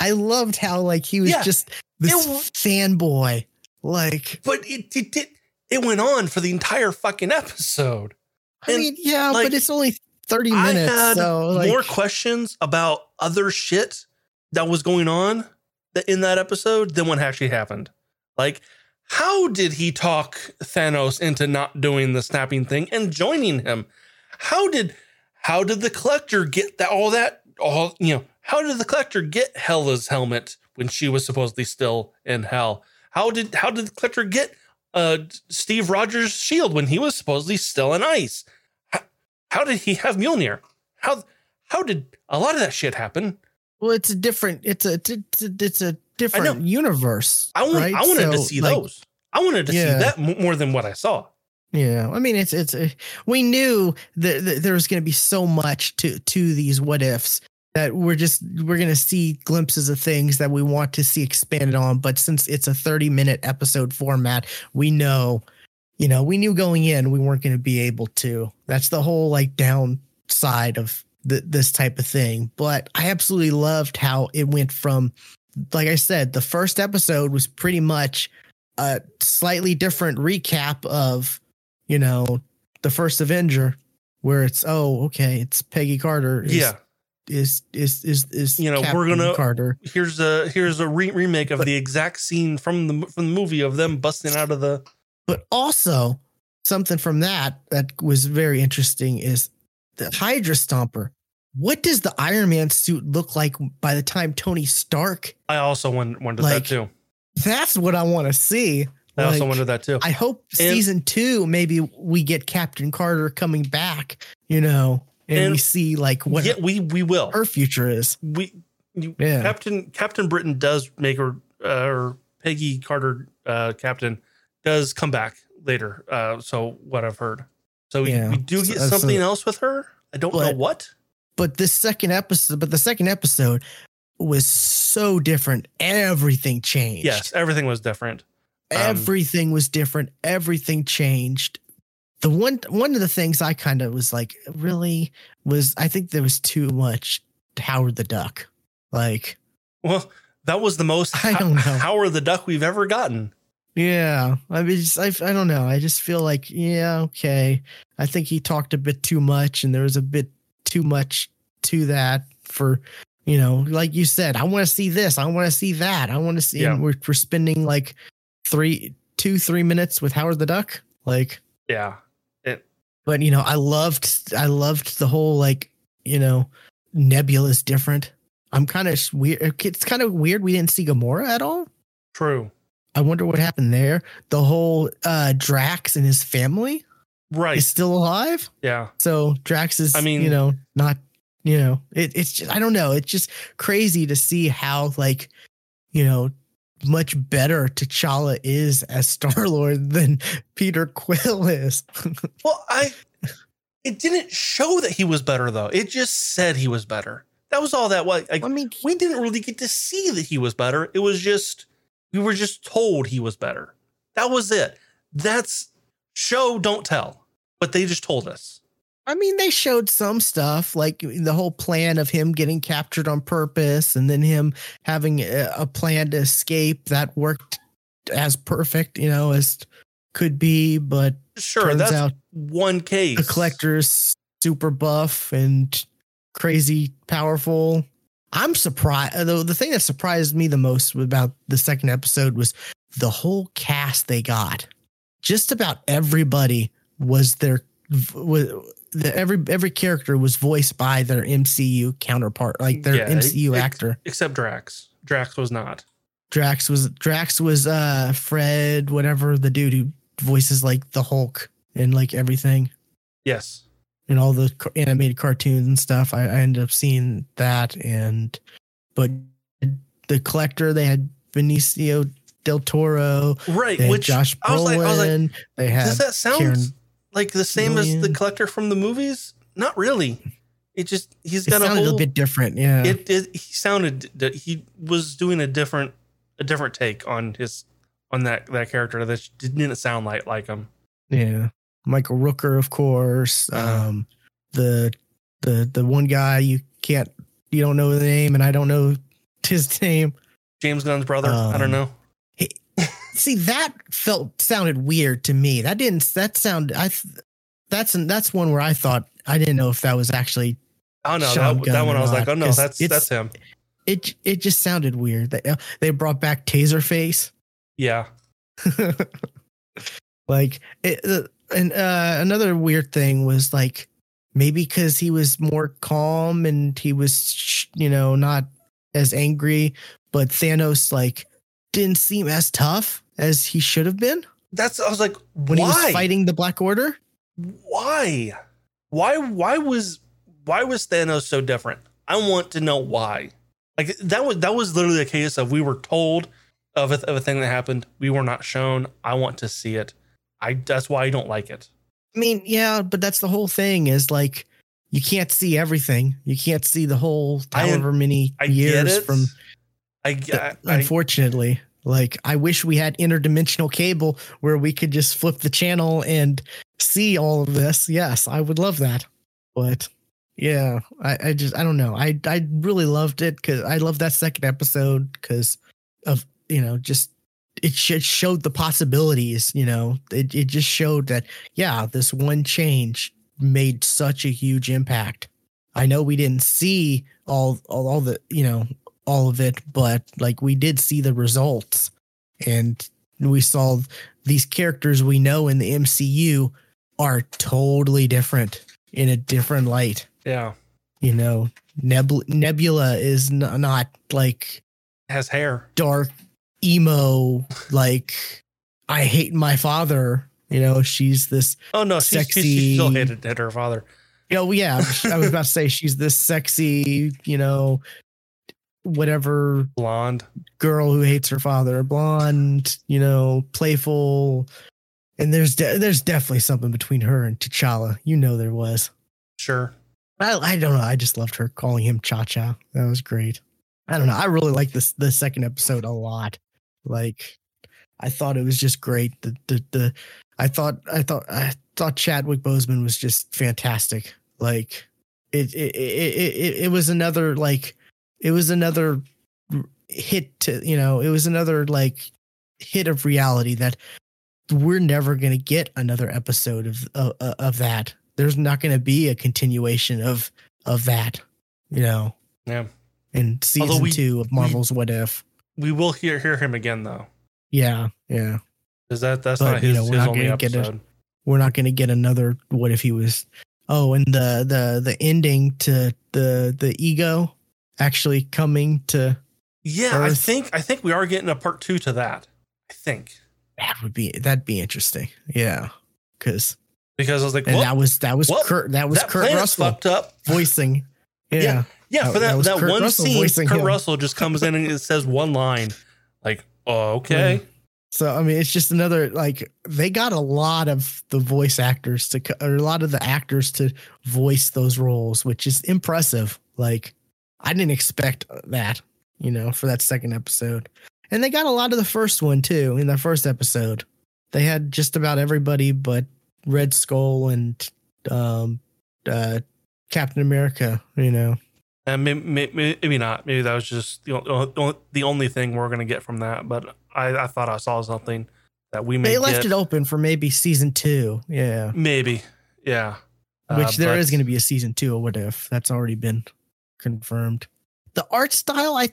I loved how like he was yeah, just this it, fanboy. Like, but it it did. It went on for the entire fucking episode. And I mean, yeah, like, but it's only thirty minutes. I had so, like, more questions about other shit that was going on in that episode than what actually happened. Like, how did he talk Thanos into not doing the snapping thing and joining him? How did how did the Collector get that all that all you know? How did the Collector get Hela's helmet when she was supposedly still in hell? How did how did the Collector get uh, Steve Rogers' shield when he was supposedly still in ice? How, how did he have Mjolnir? How how did a lot of that shit happen? Well, it's a different. It's a it's a, it's a different universe. I, want, right? I wanted so, to see like, those. I wanted to yeah. see that more than what I saw. Yeah, I mean, it's it's uh, we knew that, that there was going to be so much to to these what ifs that we're just we're going to see glimpses of things that we want to see expanded on. But since it's a thirty minute episode format, we know, you know, we knew going in we weren't going to be able to. That's the whole like downside of th- this type of thing. But I absolutely loved how it went from, like I said, the first episode was pretty much a slightly different recap of, you know, the first Avenger, where it's, oh, okay, it's Peggy Carter. Is, yeah, is is is is you know Captain we're gonna Carter. Here's a here's a re- remake of but, the exact scene from the from the movie of them busting out of the. But also something from that that was very interesting is the Hydra Stomper. What does the Iron Man suit look like by the time Tony Stark? I also wondered, wondered like, that too. That's what I want to see. I like, also wonder that too. I hope and, season two, maybe we get Captain Carter coming back, you know, and, and we see like what yeah, we, we will. Her future is. We you, yeah. Captain Captain Britain does make her uh, or Peggy Carter uh, Captain does come back later. Uh, so what I've heard. So we, yeah. we do get so, something so, else with her. I don't but, know what. But this second episode, but the second episode was so different. Everything changed. Yes, everything was different. Everything um, was different. Everything changed. The one one of the things I kind of was like, really was I think there was too much Howard the Duck. Like, well, that was the most I don't know Howard the Duck we've ever gotten. Yeah, I mean, just, I I don't know. I just feel like, yeah, okay. I think he talked a bit too much, and there was a bit too much to that for. You know, like you said, I want to see this. I want to see that. I want to see. Yeah. We're, we're spending like three, two, three minutes with Howard the Duck. Like, yeah. It, but, you know, I loved I loved the whole like, you know, Nebula is different. I'm kind of weird. It's kind of weird. We didn't see Gamora at all. True. I wonder what happened there. The whole uh, Drax and his family. Right. Is still alive. Yeah. So Drax is, I mean, you know, not. You know, it, it's just, I don't know. It's just crazy to see how, like, you know, much better T'Challa is as Star-Lord than Peter Quill is. Well, I, it didn't show that he was better, though. It just said he was better. That was all that was. Like, I mean, we didn't really get to see that he was better. It was just, we were just told he was better. That was it. That's show, don't tell. But they just told us. I mean, they showed some stuff, like the whole plan of him getting captured on purpose and then him having a, a plan to escape that worked as perfect, you know, as could be. But sure, turns that's out one case. The Collector's super buff and crazy powerful. I'm surprised. Though the thing that surprised me the most about the second episode was the whole cast they got. Just about everybody was their. Was, The, every every character was voiced by their M C U counterpart, like their yeah, M C U ex, actor. Except Drax. Drax was not. Drax was Drax was uh Fred, whatever the dude who voices like the Hulk and like everything. Yes. And all the animated cartoons and stuff. I, I ended up seeing that, and but the Collector, they had Benicio del Toro, right? Which Josh Brolin. I was like, I was like, they had does that sound? Karen, like the same million. As the Collector from the movies? Not really. It just he's got it a whole, a little bit different. Yeah, it, it he sounded that he was doing a different a different take on his on that that character that didn't sound like like him. Yeah, Michael Rooker, of course. Uh-huh. Um, the the the one guy you can't you don't know the name, and I don't know his name. James Gunn's brother. Um, I don't know. See, that felt sounded weird to me. That didn't that sound I that's that's one where I thought I didn't know if that was actually. Oh, no, that, that one I was like, oh, no, that's that's him. It it just sounded weird. They, they brought back Taserface. Yeah. like it, and uh, another weird thing was like Maybe because he was more calm and he was, you know, not as angry. But Thanos, like, didn't seem as tough as he should have been. That's I was like, when why? He was fighting the Black Order. Why? Why? Why was why was Thanos so different? I want to know why. Like that was that was literally a case of we were told of a, of a thing that happened. We were not shown. I want to see it. I that's why I don't like it. I mean, yeah, but that's the whole thing is like you can't see everything. You can't see the whole however many I, I years get it. From. I, I, unfortunately, I, like I wish we had interdimensional cable where we could just flip the channel and see all of this. Yes, I would love that. But yeah, I, I just I don't know. I I really loved it because I loved that second episode because of, you know, just. It showed the possibilities, you know, it, it just showed that, yeah, this one change made such a huge impact. I know we didn't see all, all, all the, you know, all of it, but like we did see the results and we saw these characters we know in the M C U are totally different in a different light. Yeah. You know, Nebula, Nebula is n- not like has hair dark. Emo, like I hate my father. You know, she's this. Oh no, she, sexy. She, she still hated, hated her father. Oh yeah, I was about to say she's this sexy. You know, whatever blonde girl who hates her father, blonde. You know, playful. And there's de- there's definitely something between her and T'Challa. You know, there was. Sure. I I don't know. I just loved her calling him Cha Cha. That was great. I don't know. I really like this the second episode a lot. Like, I thought it was just great. The the the I thought I thought I thought Chadwick Boseman was just fantastic. Like, it it it it, it was another like it was another hit to you know it was another like hit of reality that we're never gonna get another episode of of, of that. There's not gonna be a continuation of of that. You know. Yeah. In season we, two of Marvel's we, What If. We will hear hear him again though. Yeah, yeah. Because that that's but, not his, you know, his not only episode. A, we're not going to get another What If he was. Oh, and the the the ending to the the ego actually coming to. Yeah, Earth. I think I think we are getting a part two to that. I think that would be that'd be interesting. Yeah, because because I was like, and that was that was what? Kurt that was that Kurt Russell fucked up voicing. Yeah. yeah. Yeah, that, for that, that, that one Russell scene, Kurt him. Russell just comes in and it says one line, like, oh, okay. So, I mean, it's just another, like, they got a lot of the voice actors to, or a lot of the actors to voice those roles, which is impressive. Like, I didn't expect that, you know, for that second episode. And they got a lot of the first one, too, in the first episode. They had just about everybody but Red Skull and um, uh, Captain America, you know. Uh, maybe, maybe, maybe not. Maybe that was just the, the only thing we're going to get from that. But I, I thought I saw something that we may They left get. It open for maybe season two. Yeah. Maybe. Yeah. Which uh, there but, is going to be a season two or What If. That's already been confirmed. The art style, I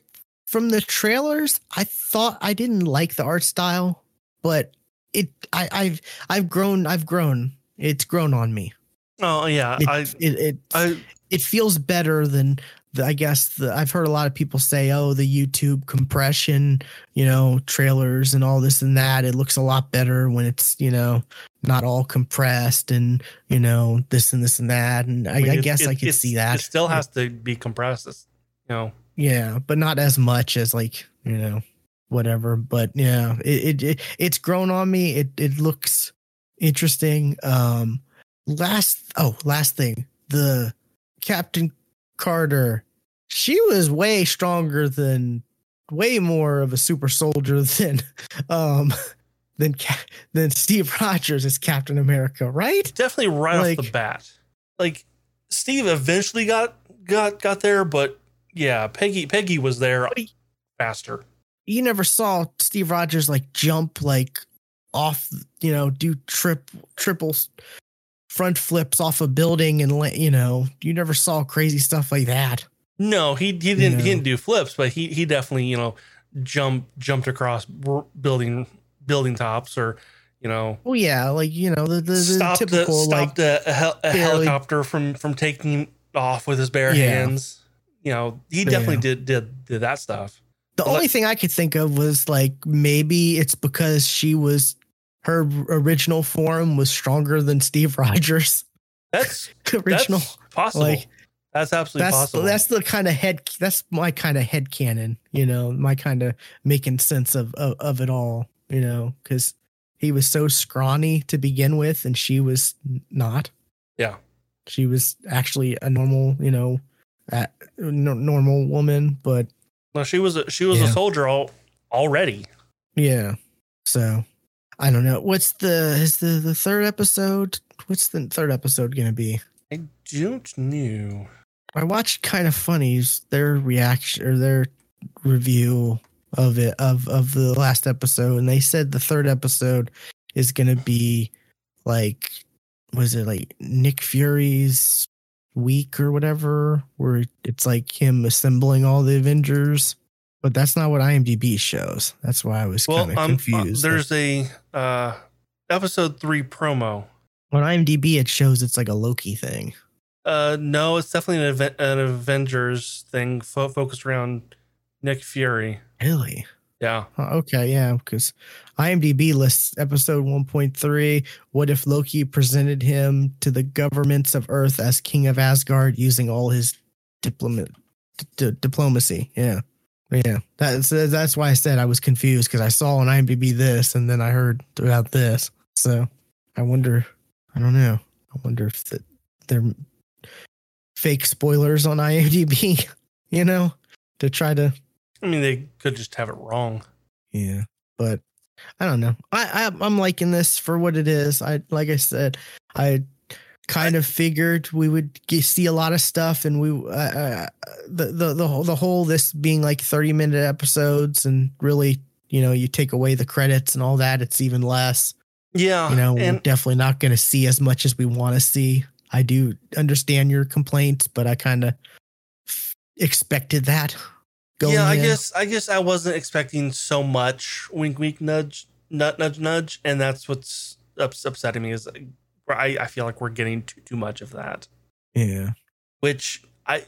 from the trailers, I thought I didn't like the art style, but it I, I've I've grown. I've grown. It's grown on me. Oh, yeah. It I, it, it, I, it feels better than... I guess the, I've heard a lot of people say, oh, the YouTube compression, you know, trailers and all this and that. It looks a lot better when it's, you know, not all compressed and, you know, this and this and that. And I, I, mean, I guess it, I could see that. It still has to be compressed, it's, you know. Yeah, but not as much as like, you know, whatever. But yeah, it, it, it it's grown on me. It it looks interesting. Um, last oh, last thing, the Captain Carter, she was way stronger than, way more of a super soldier than, um, than than Steve Rogers as Captain America, right? Definitely right like, off the bat. Like Steve eventually got got got there, but yeah, Peggy Peggy was there he, faster. You never saw Steve Rogers like jump like off, you know, do trip triple. front flips off a building and, you know, you never saw crazy stuff like that. No, he, he didn't you know. he didn't do flips, but he he definitely, you know, jump jumped across building building tops or, you know. Oh yeah, like you know the, the, the stop typical the, stop like the, a, hel- a helicopter like, from from taking off with his bare yeah. hands. You know, he definitely yeah. did did did that stuff. The but only like, thing I could think of was like maybe it's because she was her original form was stronger than Steve Rogers. That's original. That's possible. Like, that's absolutely that's, possible. That's the kind of head. That's my kind of headcanon, you know, my kind of making sense of, of, of it all, you know, because he was so scrawny to begin with and she was not. Yeah. She was actually a normal, you know, uh, n- normal woman. But no, she was a, she was yeah. a soldier all, already. Yeah. So I don't know. What's the is the, the third episode? What's the third episode going to be? I don't know. I watched Kind of Funny's their reaction or their review of it of, of the last episode, and they said the third episode is gonna be like, was it like Nick Fury's week or whatever, where it's like him assembling all the Avengers, but that's not what I M D B shows. That's why I was well, kind of um, confused. Uh, there's a uh, episode three promo. On I M D B, it shows it's like a Loki thing. Uh, no, it's definitely an, event, an Avengers thing fo- focused around Nick Fury. Really? Yeah. Oh, okay, yeah, because I M D B lists episode one point three. What if Loki presented him to the governments of Earth as king of Asgard using all his diplomat d- diplomacy? Yeah, yeah. That's that's why I said I was confused, because I saw on I M D B this, and then I heard about this. So I wonder. I don't know. I wonder if the, they're fake spoilers on I M D B, you know, to try to. I mean, they could just have it wrong. Yeah, but I don't know. I, I I'm liking this for what it is. I like I said, I kind I, of figured we would get, see a lot of stuff, and we uh, the the the whole the whole this being like thirty minute episodes, and really, you know, you take away the credits and all that, it's even less. Yeah, you know, we're definitely not going to see as much as we want to see. I do understand your complaints, but I kind of f- expected that. Going yeah, I in. guess I guess I wasn't expecting so much. Wink, wink, nudge, nut, nudge, nudge, and that's what's ups- upsetting me is I, I feel like we're getting too too much of that. Yeah, which I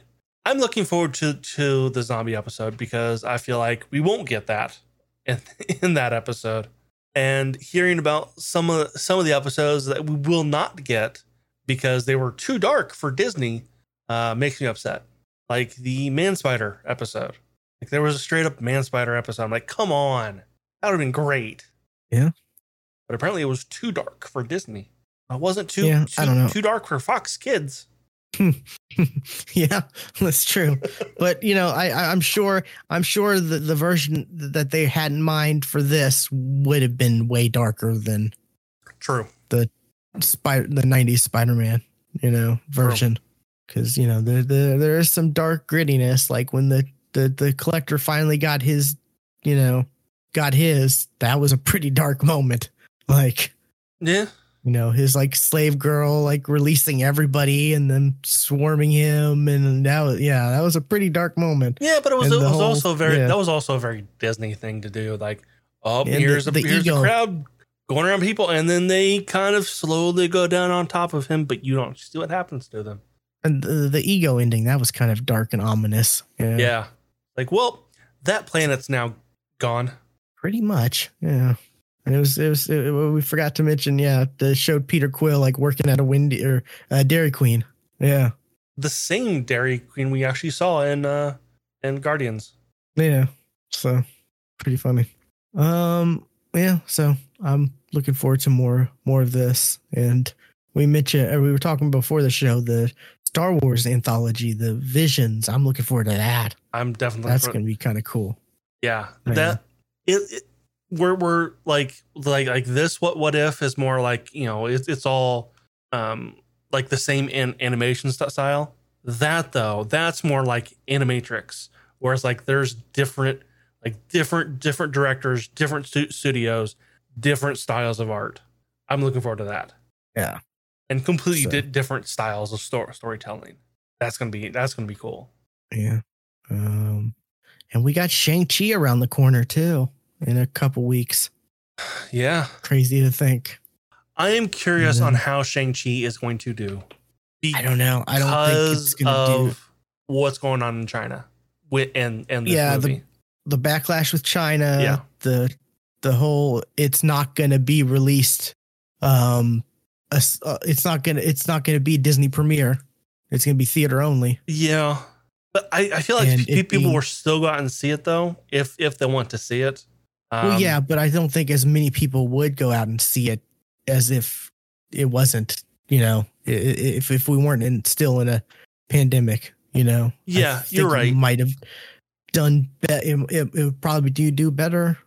I'm looking forward to to the zombie episode, because I feel like we won't get that in, in that episode. And hearing about some of some of the episodes that we will not get because they were too dark for Disney uh, makes me upset. Like the Man Spider episode. Like there was a straight up Man Spider episode. I'm like, come on, that would have been great. Yeah, but apparently it was too dark for Disney. It wasn't too yeah, too, I don't know. too dark for Fox Kids. Yeah, that's true. But you know, I, I'm sure I'm sure the, the version that they had in mind for this would have been way darker than true the spider the nineties Spider-Man, you know, version, because you know there the, there is some dark grittiness, like when the, the the collector finally got his, you know, got his that was a pretty dark moment, like yeah. You know, his like slave girl, like releasing everybody and then swarming him. And now, yeah, that was a pretty dark moment. Yeah, but it was, it was whole, also very, yeah. that was also a very Disney thing to do. Like, oh, and here's the, a the here's ego. a crowd going around people. And then they kind of slowly go down on top of him, but you don't see what happens to them. And the, the ego ending, that was kind of dark and ominous. Yeah. yeah. Like, well, that planet's now gone. Pretty much. Yeah. And it was, it was, it, we forgot to mention, yeah, they showed Peter Quill like working at a Wendy or uh, Dairy Queen. Yeah. The same Dairy Queen we actually saw in, uh, in Guardians. Yeah. So pretty funny. Um, yeah. So I'm looking forward to more, more of this. And we mentioned, or we were talking before the show, the Star Wars anthology, the Visions. I'm looking forward to that. I'm definitely, that's going to be kind of cool. Yeah. yeah. That, it, it We're we're like like like this. What what if is more like, you know, it's it's all um like the same an, animation style. That though, that's more like Animatrix, whereas like there's different like different different directors, different stu- studios, different styles of art. I'm looking forward to that. Yeah, and completely so. di- different styles of story storytelling. That's gonna be that's gonna be cool. Yeah, um, and we got Shang-Chi around the corner too. In a couple weeks. Yeah. Crazy to think. I am curious on how Shang-Chi is going to do. I don't know. I don't think it's going to do what's going on in China with and and this yeah, movie. The, the backlash with China. Yeah. The the whole it's not going to be released. Um, a, uh, it's not gonna it's not gonna be Disney premiere. It's gonna be theater only. Yeah, but I, I feel like and people being, were still going and see it though if if they want to see it. Um, well, yeah, but I don't think as many people would go out and see it as if it wasn't. You know, if if we weren't in, still in a pandemic. You know. Yeah, you're right. Might have done better. It, it, it would probably do do better.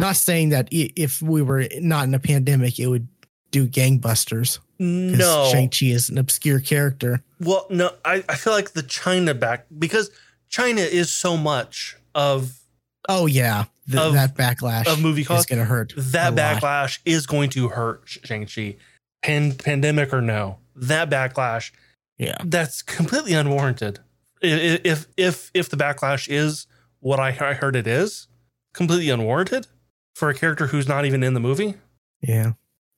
Not saying that if we were not in a pandemic, it would do gangbusters. No, Shang-Chi is an obscure character. Well, no, I, I feel like the China back because China is so much of. Oh yeah, the, of, that backlash of movie cost is going to hurt. That backlash lot. Is going to hurt Shang-Chi, Pan, pandemic or no. That backlash, yeah, that's completely unwarranted. If if if the backlash is what I heard it is, completely unwarranted for a character who's not even in the movie. Yeah.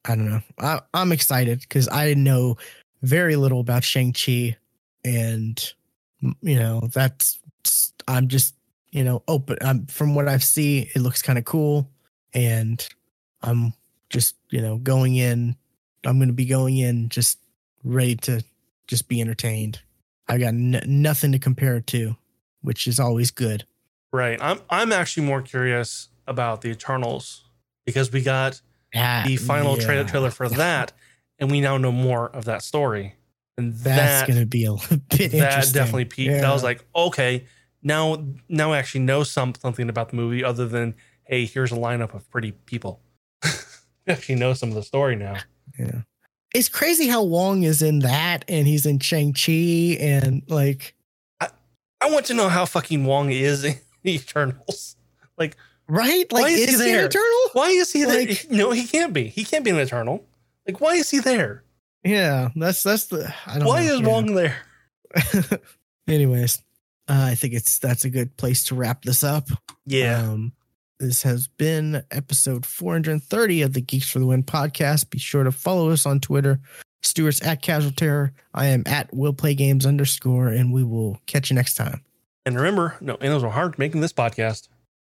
I don't know. I, I'm excited because I know very little about Shang-Chi and, you know, that's I'm just, you know, open. I'm, from what I see, it looks kind of cool. And I'm just, you know, going in. I'm going to be going in just ready to just be entertained. I got n- nothing to compare it to, which is always good. Right. I'm I'm actually more curious about the Eternals because we got. That, the final yeah. trailer trailer for that, and we now know more of that story. And that's that, gonna be a bit that interesting. Definitely peaked. Yeah. I was like, okay, now now I actually know some something about the movie other than hey, here's a lineup of pretty people. I actually know some of the story now. Yeah, it's crazy how Wong is in that, and he's in Shang-Chi, and like, I, I want to know how fucking Wong is in the Eternals, like. Right? Like, why is, is he there? He an Eternal? Why is he there? Like, no, he can't be. He can't be an Eternal. Like, why is he there? Yeah, that's that's the. I don't why know, is yeah. Wong there? Anyways, uh, I think it's that's a good place to wrap this up. Yeah, um, this has been episode four hundred thirty of the Geeks for the Win podcast. Be sure to follow us on Twitter. Stuart's at Casual Terror. I am at Will Play Games underscore, and we will catch you next time. And remember, no animals were harmed making this podcast.